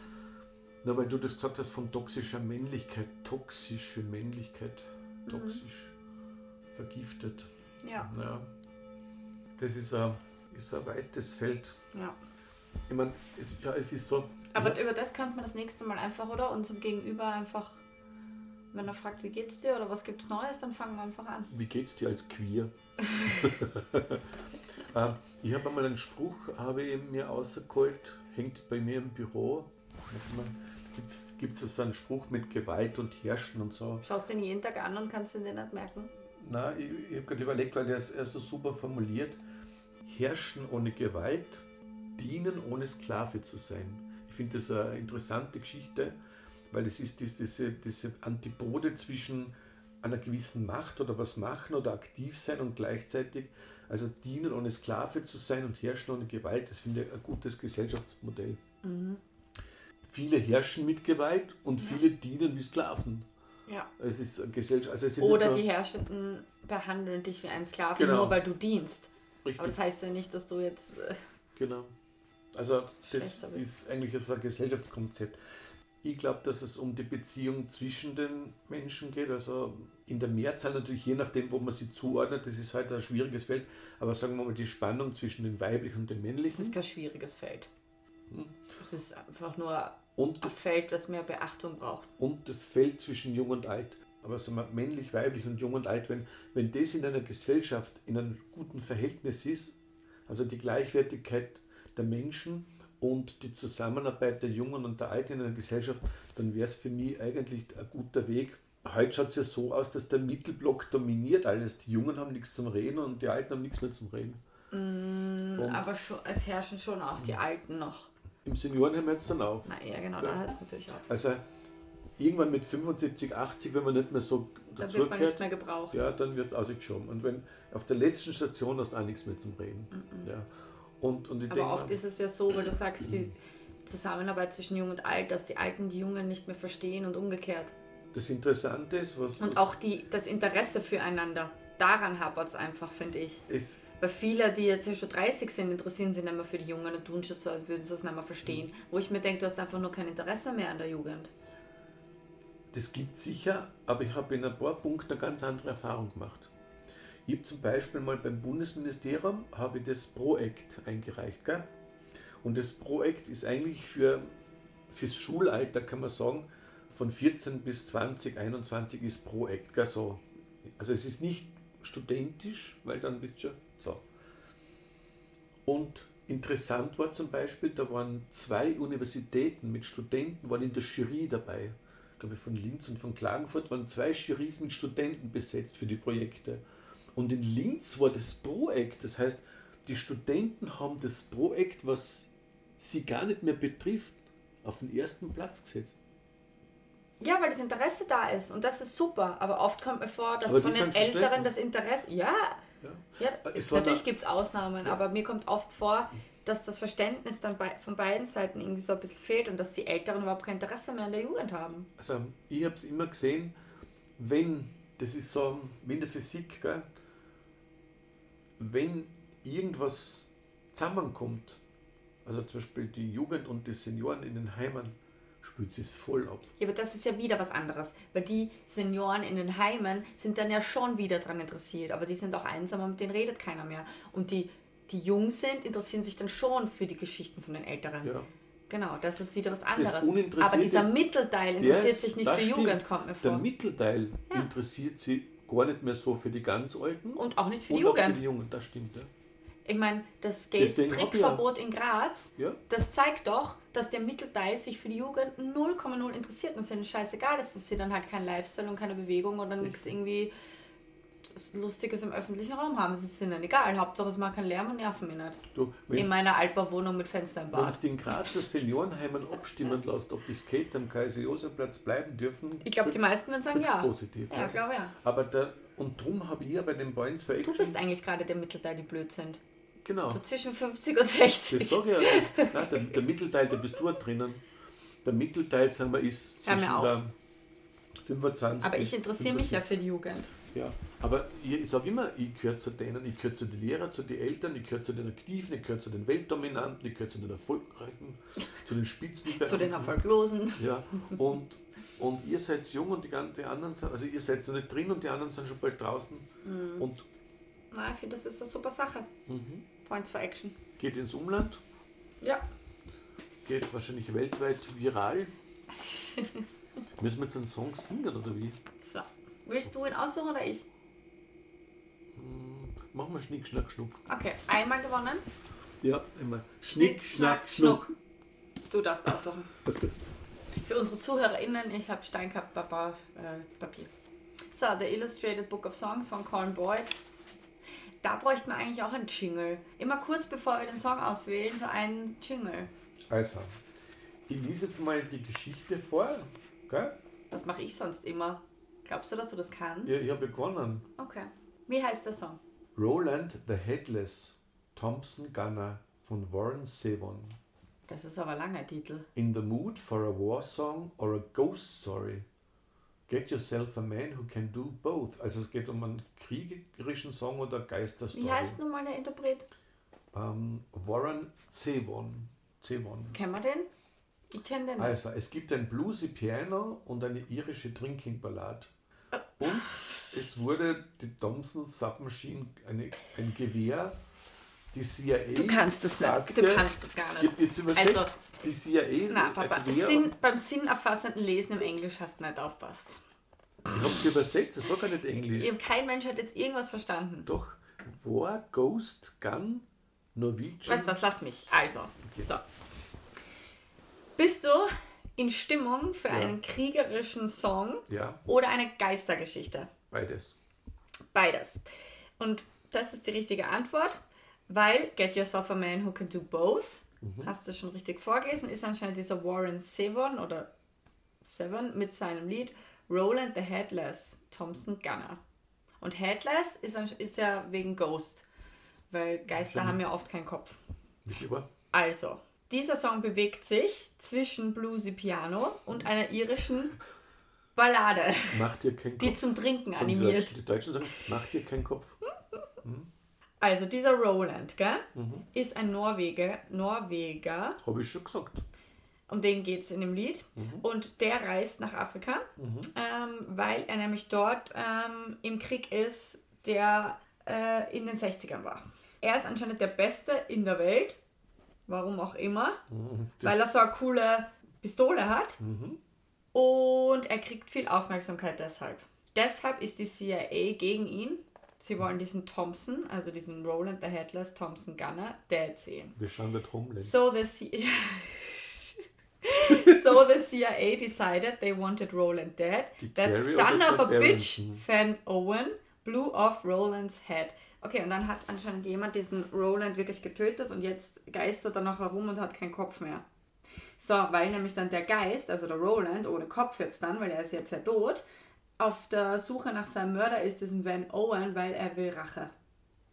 Na, weil du das gesagt hast von toxischer Männlichkeit, toxische Männlichkeit, toxisch, vergiftet. Ja. Naja, das ist ein weites Feld. Ja. Ich meine, es ist so. Aber über das könnte man das nächste Mal einfach, oder? Und zum Gegenüber einfach, wenn er fragt, wie geht's dir oder was gibt's Neues, dann fangen wir einfach an. Wie geht's dir als Queer? Ich habe einmal einen Spruch, habe ich mir rausgeholt, hängt bei mir im Büro. Gibt es so einen Spruch mit Gewalt und Herrschen und so? Schaust du ihn jeden Tag an und kannst ihn dir nicht merken? Nein, ich habe gerade überlegt, weil der ist so super formuliert. Herrschen ohne Gewalt, dienen ohne Sklave zu sein. Ich finde das eine interessante Geschichte, weil es ist diese Antipode zwischen einer gewissen Macht oder was machen oder aktiv sein und gleichzeitig, also dienen ohne Sklave zu sein und herrschen ohne Gewalt, das finde ich ein gutes Gesellschaftsmodell. Mhm. Viele herrschen mit Gewalt und viele dienen wie Sklaven. Ja. Es ist Gesellschaft, also es oder die Herrschenden behandeln dich wie einen Sklaven, genau, nur weil du dienst. Richtig. Aber das heißt ja nicht, dass du jetzt... Genau. Also das ist eigentlich so ein Gesellschaftskonzept. Ich glaube, dass es um die Beziehung zwischen den Menschen geht. Also in der Mehrzahl natürlich, je nachdem, wo man sie zuordnet, das ist halt ein schwieriges Feld. Aber sagen wir mal, die Spannung zwischen den weiblichen und den männlichen. Das ist kein schwieriges Feld. Es ist einfach nur ein Feld, das mehr Beachtung braucht. Und das Feld zwischen Jung und Alt. Aber sagen wir männlich, weiblich und Jung und Alt, wenn das in einer Gesellschaft in einem guten Verhältnis ist, also die Gleichwertigkeit der Menschen und die Zusammenarbeit der Jungen und der Alten in einer Gesellschaft, dann wäre es für mich eigentlich ein guter Weg. Heute schaut es ja so aus, dass der Mittelblock dominiert alles. Die Jungen haben nichts zum Reden und die Alten haben nichts mehr zum Reden. Aber es herrschen schon auch die Alten noch. Im Seniorenheim hört es dann auf. Na ja, genau, da hört es natürlich auf. Also irgendwann mit 75, 80, wenn man nicht mehr so dazugehört, dann wird man nicht mehr gebraucht. Ja, dann wirst du ausgeschoben. Und wenn auf der letzten Station hast du auch nichts mehr zum Reden. Ja. Und ich aber oft ist es ja so, weil du sagst, die Zusammenarbeit zwischen Jung und Alt, dass die Alten die Jungen nicht mehr verstehen und umgekehrt. Das Interessante ist, was... Und auch das Interesse füreinander, daran hapert es einfach, finde ich. Weil viele, die jetzt ja schon 30 sind, interessieren sich nicht mehr für die Jungen und tun schon so, als würden sie das nicht mehr verstehen. Wo ich mir denke, du hast einfach nur kein Interesse mehr an der Jugend. Das gibt es sicher, aber ich habe in ein paar Punkten eine ganz andere Erfahrung gemacht. Ich habe zum Beispiel mal beim Bundesministerium habe ich das Pro-Act eingereicht. Gell? Und das Pro-Act ist eigentlich fürs Schulalter, kann man sagen, von 14 bis 20, 21 ist Pro-Act. Gell? So. Also es ist nicht studentisch, weil dann bist du schon so. Und interessant war zum Beispiel, da waren 2 Universitäten mit Studenten, waren in der Jury dabei. Ich glaube von Linz und von Klagenfurt waren 2 Jurys mit Studenten besetzt für die Projekte. Und in Linz war das Projekt, das heißt, die Studenten haben das Projekt, was sie gar nicht mehr betrifft, auf den ersten Platz gesetzt. Ja, weil das Interesse da ist und das ist super, aber oft kommt mir vor, dass von den Älteren das Interesse... Ja, natürlich gibt es Ausnahmen, aber mir kommt oft vor, dass das Verständnis dann von beiden Seiten irgendwie so ein bisschen fehlt und dass die Älteren überhaupt kein Interesse mehr an der Jugend haben. Also ich habe es immer gesehen, das ist so wie in der Physik, gell? Wenn irgendwas zusammenkommt, also zum Beispiel die Jugend und die Senioren in den Heimen, spült sie es voll ab. Ja, aber das ist ja wieder was anderes, weil die Senioren in den Heimen sind dann ja schon wieder dran interessiert, aber die sind auch einsam und mit denen redet keiner mehr. Und die jung sind, interessieren sich dann schon für die Geschichten von den Älteren. Ja. Genau, das ist wieder was anderes. Aber dieser Mittelteil interessiert sich nicht für Jugend, kommt mir vor. Der Mittelteil interessiert sie gar nicht mehr so für die ganz Alten. Und auch nicht für die Jugend. Auch für die Jugend, das stimmt, ja. Ich meine, das Gates-Trickverbot in Graz, das zeigt doch, dass der Mittelteil sich für die Jugend 0,0 interessiert und es ihnen scheißegal ist, dass sie dann halt kein Lifestyle und keine Bewegung oder nichts irgendwie Lustiges im öffentlichen Raum haben. Es ist ihnen egal. Hauptsache, es macht keinen Lärm und nerven mich nicht. In meiner Altbauwohnung mit Fenster im Bad. Wenn du den Grazer Seniorenheimen abstimmen lässt, ob die Skater am Kaiser-Josef-Platz bleiben dürfen, ich glaube, die meisten würden sagen, ja. Positiv. Ja, glaube ja. Aber und darum habe ich ja bei den Points for Action... Du bist eigentlich gerade der Mittelteil, die blöd sind. Genau. So zwischen 50 und 60. Das sage ich ja. Der Mittelteil, da bist du drinnen. Der Mittelteil, sagen wir, ist zwischen der... 25. Aber ich interessiere mich ja für die Jugend. Ja, aber ich sage immer, ich gehöre zu denen, ich gehöre zu den Lehrern, zu den Eltern, ich gehöre zu den Aktiven, ich gehöre zu den Weltdominanten, ich gehöre zu den Erfolgreichen, zu den Spitzenbeamten. Zu den Erfolglosen. Ja, und ihr seid jung und die anderen sind, also ihr seid noch nicht drin und die anderen sind schon bald draußen. Mhm. Und nein, ich finde, das ist eine super Sache. Mhm. Points for Action. Geht ins Umland. Ja. Geht wahrscheinlich weltweit viral. Müssen wir jetzt einen Song singen oder wie? So. Willst du ihn aussuchen oder ich? Machen wir Schnick, Schnack, Schnuck. Okay, einmal gewonnen? Ja, immer. Schnick, Schnack, Schnuck. Du darfst aussuchen. Okay. Für unsere ZuhörerInnen, ich habe Steinkapp, Papier. So, The Illustrated Book of Songs von Colin Boyd. Da bräuchten wir eigentlich auch einen Jingle. Immer kurz bevor wir den Song auswählen, so einen Jingle. Also, ich lese jetzt mal die Geschichte vor, gell? Das mache ich sonst immer. Glaubst du, dass du das kannst? Ja, ich habe begonnen. Okay. Wie heißt der Song? Roland the Headless Thompson Gunner von Warren Zevon. Das ist aber ein langer Titel. In the mood for a war song or a ghost story. Get yourself a man who can do both. Also es geht um einen kriegerischen Song oder Geisterstory. Wie heißt nun mal der Interpret? Warren Zevon. Kennen wir den? Ich kenne den nicht. Also, es gibt ein bluesy Piano und eine irische Drinking Ballade. Und es wurde die Thompson Submachine, ein Gewehr, die CIA... Du kannst das sagte, nicht. Du kannst das gar nicht. Ich habe jetzt übersetzt, also, die CIA... Nein, Papa, beim sinnerfassenden Lesen im Englisch hast du nicht aufpasst. Ich habe es übersetzt, das war gar nicht Englisch. Kein Mensch hat jetzt irgendwas verstanden. Doch, War, Ghost, Gun... Norwegian. Weißt du was, lass mich. Also, okay. So. Bist du in Stimmung für einen kriegerischen Song oder eine Geistergeschichte? Beides. Beides. Und das ist die richtige Antwort, weil Get Yourself a Man Who Can Do Both, hast du schon richtig vorgelesen, ist anscheinend dieser Warren Zevon oder Seven mit seinem Lied Roland the Headless Thompson Gunner. Und Headless ist ja wegen Ghost. Weil Geister haben ja oft keinen Kopf. Nicht lieber. Also, dieser Song bewegt sich zwischen bluesy Piano und einer irischen Ballade. Mach dir keinen Kopf. Die zum Trinken animiert. Die Deutschen sagen, mach dir keinen Kopf. Also, dieser Roland, gell, ist ein Norweger. Habe ich schon gesagt. Um den geht es in dem Lied. Und der reist nach Afrika, weil er nämlich dort im Krieg ist, der in den 60ern war. Er ist anscheinend der Beste in der Welt, warum auch immer, weil er so eine coole Pistole hat und er kriegt viel Aufmerksamkeit deshalb. Deshalb ist die CIA gegen ihn. Sie wollen diesen Thompson, also diesen Roland the Headless Thompson Gunner, dead sehen. Wir schauen mit Homeland. So the CIA decided they wanted Roland dead. That son of a bitch, Van Owen, blew off Roland's head. Okay, und dann hat anscheinend jemand diesen Roland wirklich getötet und jetzt geistert er noch herum und hat keinen Kopf mehr. So, weil nämlich dann der Geist, also der Roland, ohne Kopf jetzt dann, weil er ist jetzt ja tot, auf der Suche nach seinem Mörder ist, diesen Van Owen, weil er will Rache.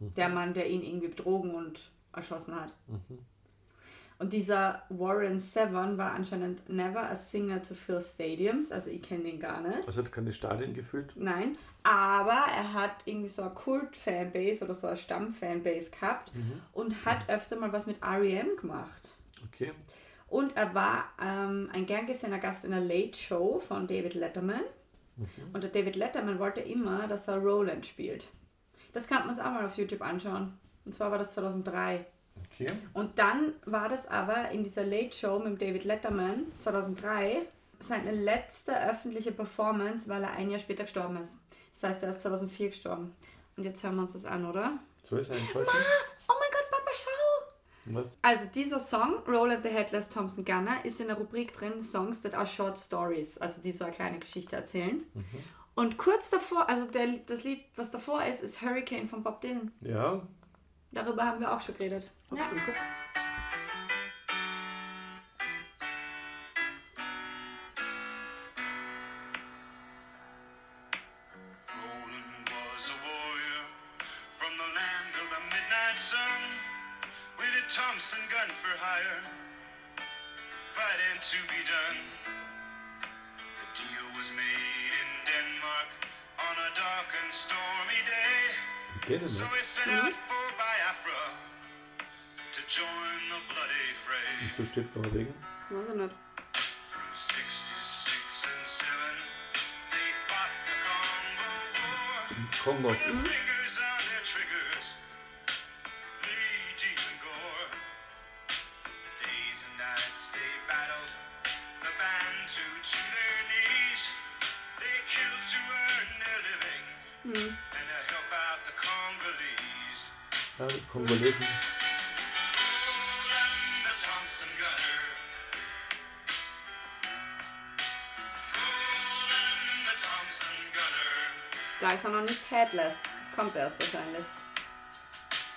Der Mann, der ihn irgendwie betrogen und erschossen hat. Und dieser Warren Zevon war anscheinend never a singer to fill stadiums, also ich kenne den gar nicht. Also hat keine Stadien gefüllt? Nein, aber er hat irgendwie so eine Kult-Fanbase oder so eine Stamm-Fanbase gehabt und hat öfter mal was mit R.E.M. gemacht. Okay. Und er war ein gern gesehener Gast in der Late Show von David Letterman und der David Letterman wollte immer, dass er Roland spielt. Das kann man uns auch mal auf YouTube anschauen. Und zwar war das 2003. Okay. Und dann war das aber in dieser Late Show mit David Letterman 2003 seine letzte öffentliche Performance, weil er ein Jahr später gestorben ist. Das heißt, er ist 2004 gestorben. Und jetzt hören wir uns das an, oder? So ist er ein Schäufchen. Oh mein Gott, Papa, schau! Was? Also dieser Song, Roland the Headless Thompson Gunner, ist in der Rubrik drin Songs that are short stories, also die so eine kleine Geschichte erzählen. Und kurz davor, also das Lied, was davor ist Hurricane von Bob Dylan. Ja. Darüber haben wir auch schon geredet. Okay, ja. Cool. dark and stormy day. So we set out for Biafra to join the bloody fray. So steht Norwegen. Weiß ich nicht. Kongo. Ja, die Kongolesen. Da ist er noch nicht headless. Es kommt erst wahrscheinlich.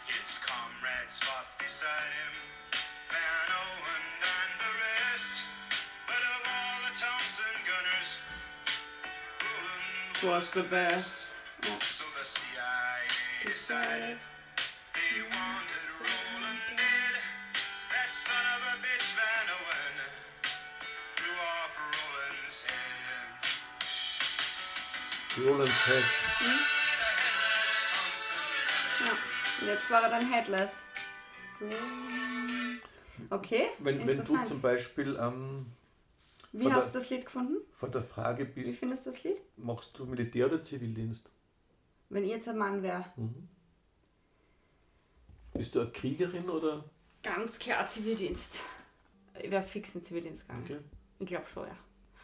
His comrades fought beside him, Van Owen and the rest. But of all the Thompson Gunners, Roland was the best. So the CIA decided they wanted Roland dead. That son of a bitch Van Owen blew off Roland's head. Roland Head. Ja, jetzt war er dann headless. Okay. Wenn du zum Beispiel wie hast du das Lied gefunden? Von der Frage bist. Wie findest du das Lied? Machst du Militär- oder Zivildienst? Wenn ich jetzt ein Mann wäre. Mhm. Bist du eine Kriegerin oder? Ganz klar Zivildienst. Ich wäre fix in Zivildienst gegangen. Okay. Ich glaube schon, ja.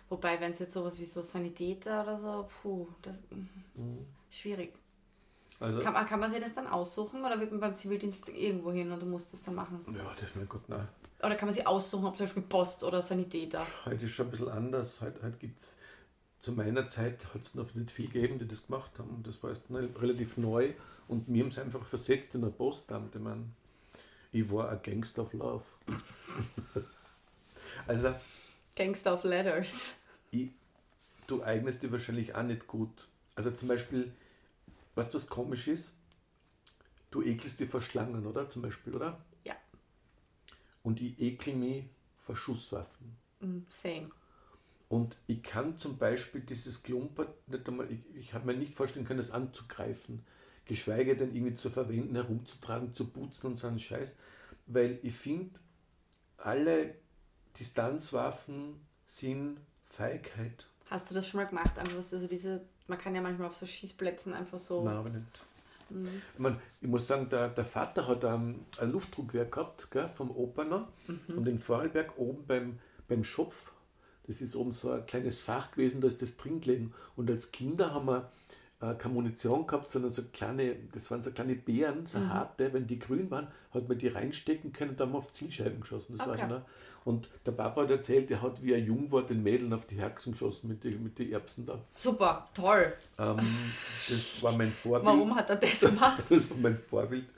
Wobei, wenn es jetzt sowas wie so Sanitäter oder so, das schwierig. Also, kann man sich das dann aussuchen oder wird man beim Zivildienst irgendwo hin und du musst das dann machen? Ja, das ist mir gut, nein. Oder kann man sich aussuchen, ob zum Beispiel Post oder Sanitäter? Heute ist schon ein bisschen anders. Heute gibt's, zu meiner Zeit hat es noch nicht viel gegeben, die das gemacht haben. Das war jetzt relativ neu und wir haben es einfach versetzt in ein Postamt. Ich meine, ich war ein Gangster of Love. Also... Gangster of Letters. Du eignest dir wahrscheinlich auch nicht gut. Also zum Beispiel, weißt du, was komisch ist? Du ekelst dich vor Schlangen, oder? Zum Beispiel, oder? Ja. Und ich ekel mich vor Schusswaffen. Same. Und ich kann zum Beispiel dieses Klumpert nicht einmal, ich habe mir nicht vorstellen können, das anzugreifen. Geschweige denn irgendwie zu verwenden, herumzutragen, zu putzen und so einen Scheiß. Weil ich finde, alle Distanzwaffen sind Feigheit. Hast du das schon mal gemacht? Einfach also man kann ja manchmal auf so Schießplätzen einfach so... Nein, aber nicht. Mhm. Ich muss sagen, der Vater hat ein Luftdruckwerk gehabt, gell, vom Opa noch. Mhm. Und in Vorarlberg oben beim Schopf, das ist oben so ein kleines Fach gewesen, da ist das drin gelegen. Und als Kinder haben wir keine Munition gehabt, sondern das waren so kleine Beeren, so harte, wenn die grün waren, hat man die reinstecken können und dann haben wir auf Zielscheiben geschossen. Das war schon. Und der Papa hat erzählt, er hat, wie er jung war, den Mädeln auf die Herzen geschossen mit den Erbsen da. Super, toll. Das war mein Vorbild. Warum hat er das gemacht? Das war mein Vorbild.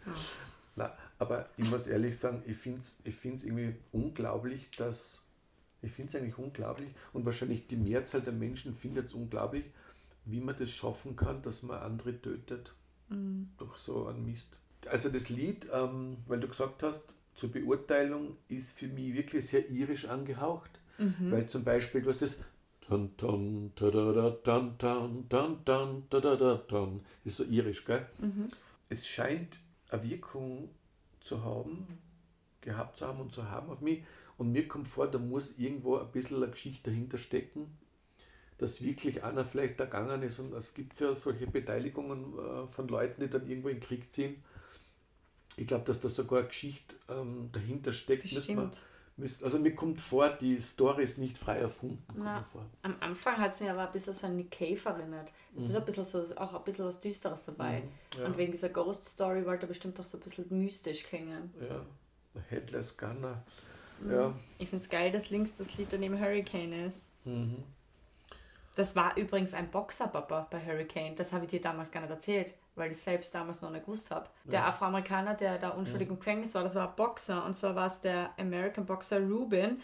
Nein, aber ich muss ehrlich sagen, ich finde es eigentlich unglaublich und wahrscheinlich die Mehrzahl der Menschen findet es unglaublich, wie man das schaffen kann, dass man andere tötet durch so einen Mist. Also das Lied, weil du gesagt hast, zur Beurteilung ist für mich wirklich sehr irisch angehaucht, weil zum Beispiel, was ist das ist so irisch, gell? Mhm. Es scheint eine Wirkung zu haben auf mich und mir kommt vor, da muss irgendwo ein bisschen eine Geschichte dahinter stecken, dass wirklich einer vielleicht ergangen ist und es gibt ja solche Beteiligungen von Leuten, die dann irgendwo in den Krieg ziehen. Ich glaube, dass da sogar eine Geschichte dahinter steckt. Also mir kommt vor, die Story ist nicht frei erfunden. Na, am Anfang hat es mir aber ein bisschen so an Nick Cave erinnert. Es ist ein bisschen so, auch ein bisschen was Düsteres dabei. Ja. Und wegen dieser Ghost Story wollte er bestimmt auch so ein bisschen mystisch klingen. Ja, der Headless Gunner. Ja. Ich finde es geil, dass links das Lied dann eben Hurricane ist. Mhm. Das war übrigens ein Boxer-Papa bei Hurricane. Das habe ich dir damals gar nicht erzählt, weil ich selbst damals noch nicht gewusst habe. Der Afroamerikaner, der da unschuldig im Gefängnis war, das war ein Boxer. Und zwar war es der American Boxer Reuben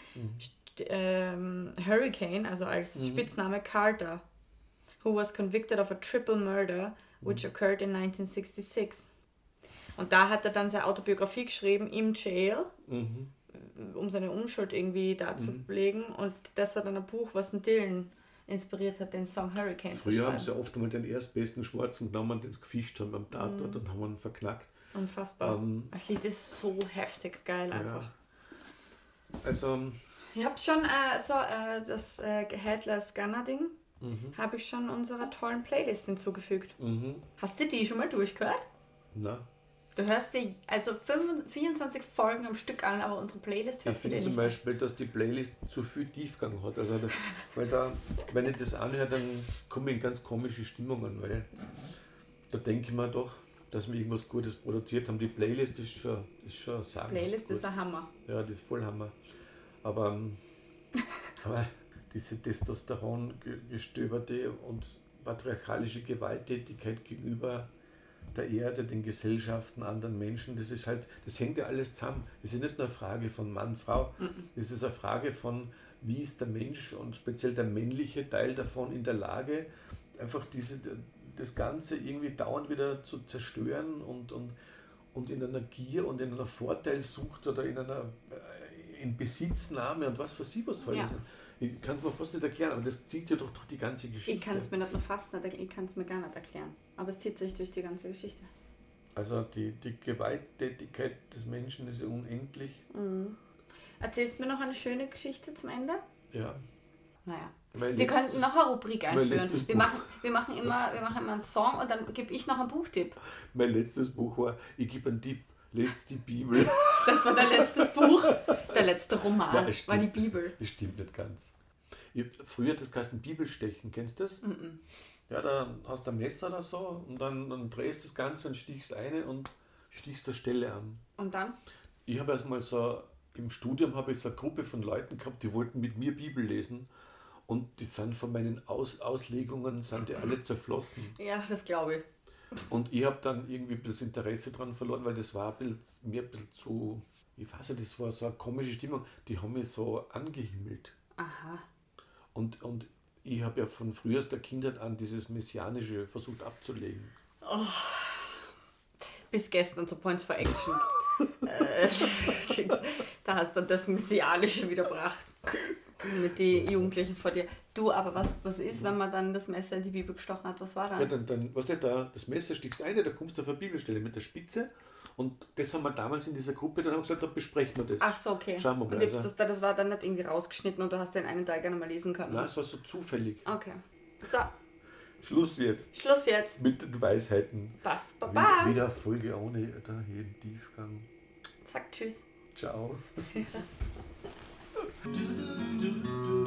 Hurricane, also als Spitzname Carter, who was convicted of a triple murder, which occurred in 1966. Und da hat er dann seine Autobiografie geschrieben, im Jail, um seine Unschuld irgendwie darzulegen. Und das war dann ein Buch, was ein Dylan inspiriert hat, den Song Hurricane zu schreiben. Früher haben sie oft mal den erstbesten Schwarzen genommen, den sie gefischt haben am Tatort und haben ihn verknackt. Unfassbar. Das Lied ist so heftig geil einfach. Also... Ich habe schon das Headless Gunner Ding habe ich schon unserer tollen Playlist hinzugefügt. Mhm. Hast du die schon mal durchgehört? Nein. Du hörst die, also 24 Folgen am Stück an, aber unsere Playlist hörst du nicht. Ich finde zum Beispiel, dass die Playlist zu viel Tiefgang hat. Also, weil da, wenn ich das anhöre, dann komme ich in ganz komische Stimmungen, weil da denke ich mir doch, dass wir irgendwas Gutes produziert haben. Die Playlist ist schon sagen. Playlist ist ein Hammer. Ja, das ist voll Hammer. Aber diese testosterongestöberte und patriarchalische Gewalttätigkeit gegenüber der Erde, den Gesellschaften, anderen Menschen, das ist halt, das hängt ja alles zusammen. Es ist nicht nur eine Frage von Mann, Frau, es ist eine Frage von, wie ist der Mensch und speziell der männliche Teil davon in der Lage, einfach das Ganze irgendwie dauernd wieder zu zerstören und in einer Gier und in einer Vorteilsucht oder in Besitznahme und was für sie was soll das sein. Ich kann es mir fast nicht erklären, aber das zieht sich doch durch die ganze Geschichte. Ich kann es mir gar nicht erklären, aber es zieht sich durch die ganze Geschichte. Also die Gewalttätigkeit des Menschen ist unendlich. Mhm. Erzählst mir noch eine schöne Geschichte zum Ende? Ja. Naja. Wir könnten noch eine Rubrik einführen. Wir machen immer einen Song und dann gebe ich noch einen Buchtipp. Mein letztes Buch war, ich gebe einen Tipp. Lest die Bibel. Das war dein letztes Buch, der letzte Roman, ja, war die Bibel. Das stimmt nicht ganz. Früher das geheißen Bibelstechen, kennst du das? Mm-mm. Ja, da hast du ein Messer oder so und dann drehst du das Ganze und stichst eine und stichst der Stelle an. Und dann? Ich habe erstmal im Studium habe ich so eine Gruppe von Leuten gehabt, die wollten mit mir Bibel lesen und die sind von meinen Auslegungen sind die alle zerflossen. Ja, das glaube ich. Und ich habe dann irgendwie das Interesse daran verloren, weil das war mir ein bisschen zu, ich weiß nicht, das war so eine komische Stimmung, die haben mich so angehimmelt. Aha. Und ich habe ja von frühester Kindheit an dieses Messianische versucht abzulegen. Oh. Bis gestern zu Points for Action. Da hast du dann das Messianische wieder gebracht. Mit den Jugendlichen vor dir. Du, aber was ist, wenn man dann das Messer in die Bibel gestochen hat? Was war dann? Ja, dann weißt du, da das Messer stichst ein, da kommst du auf eine Bibelstelle mit der Spitze. Und das haben wir damals in dieser Gruppe dann auch gesagt, da besprechen wir das. Ach so, okay. Schauen wir mal. Und das war dann nicht irgendwie rausgeschnitten und du hast den einen Teil gar nicht mal lesen können? Nein, es war so zufällig. Okay. So. Schluss jetzt. Mit den Weisheiten. Passt. Baba. Wieder Folge ohne da hier im Tiefgang. Zack, tschüss. Ciao. Do do do do.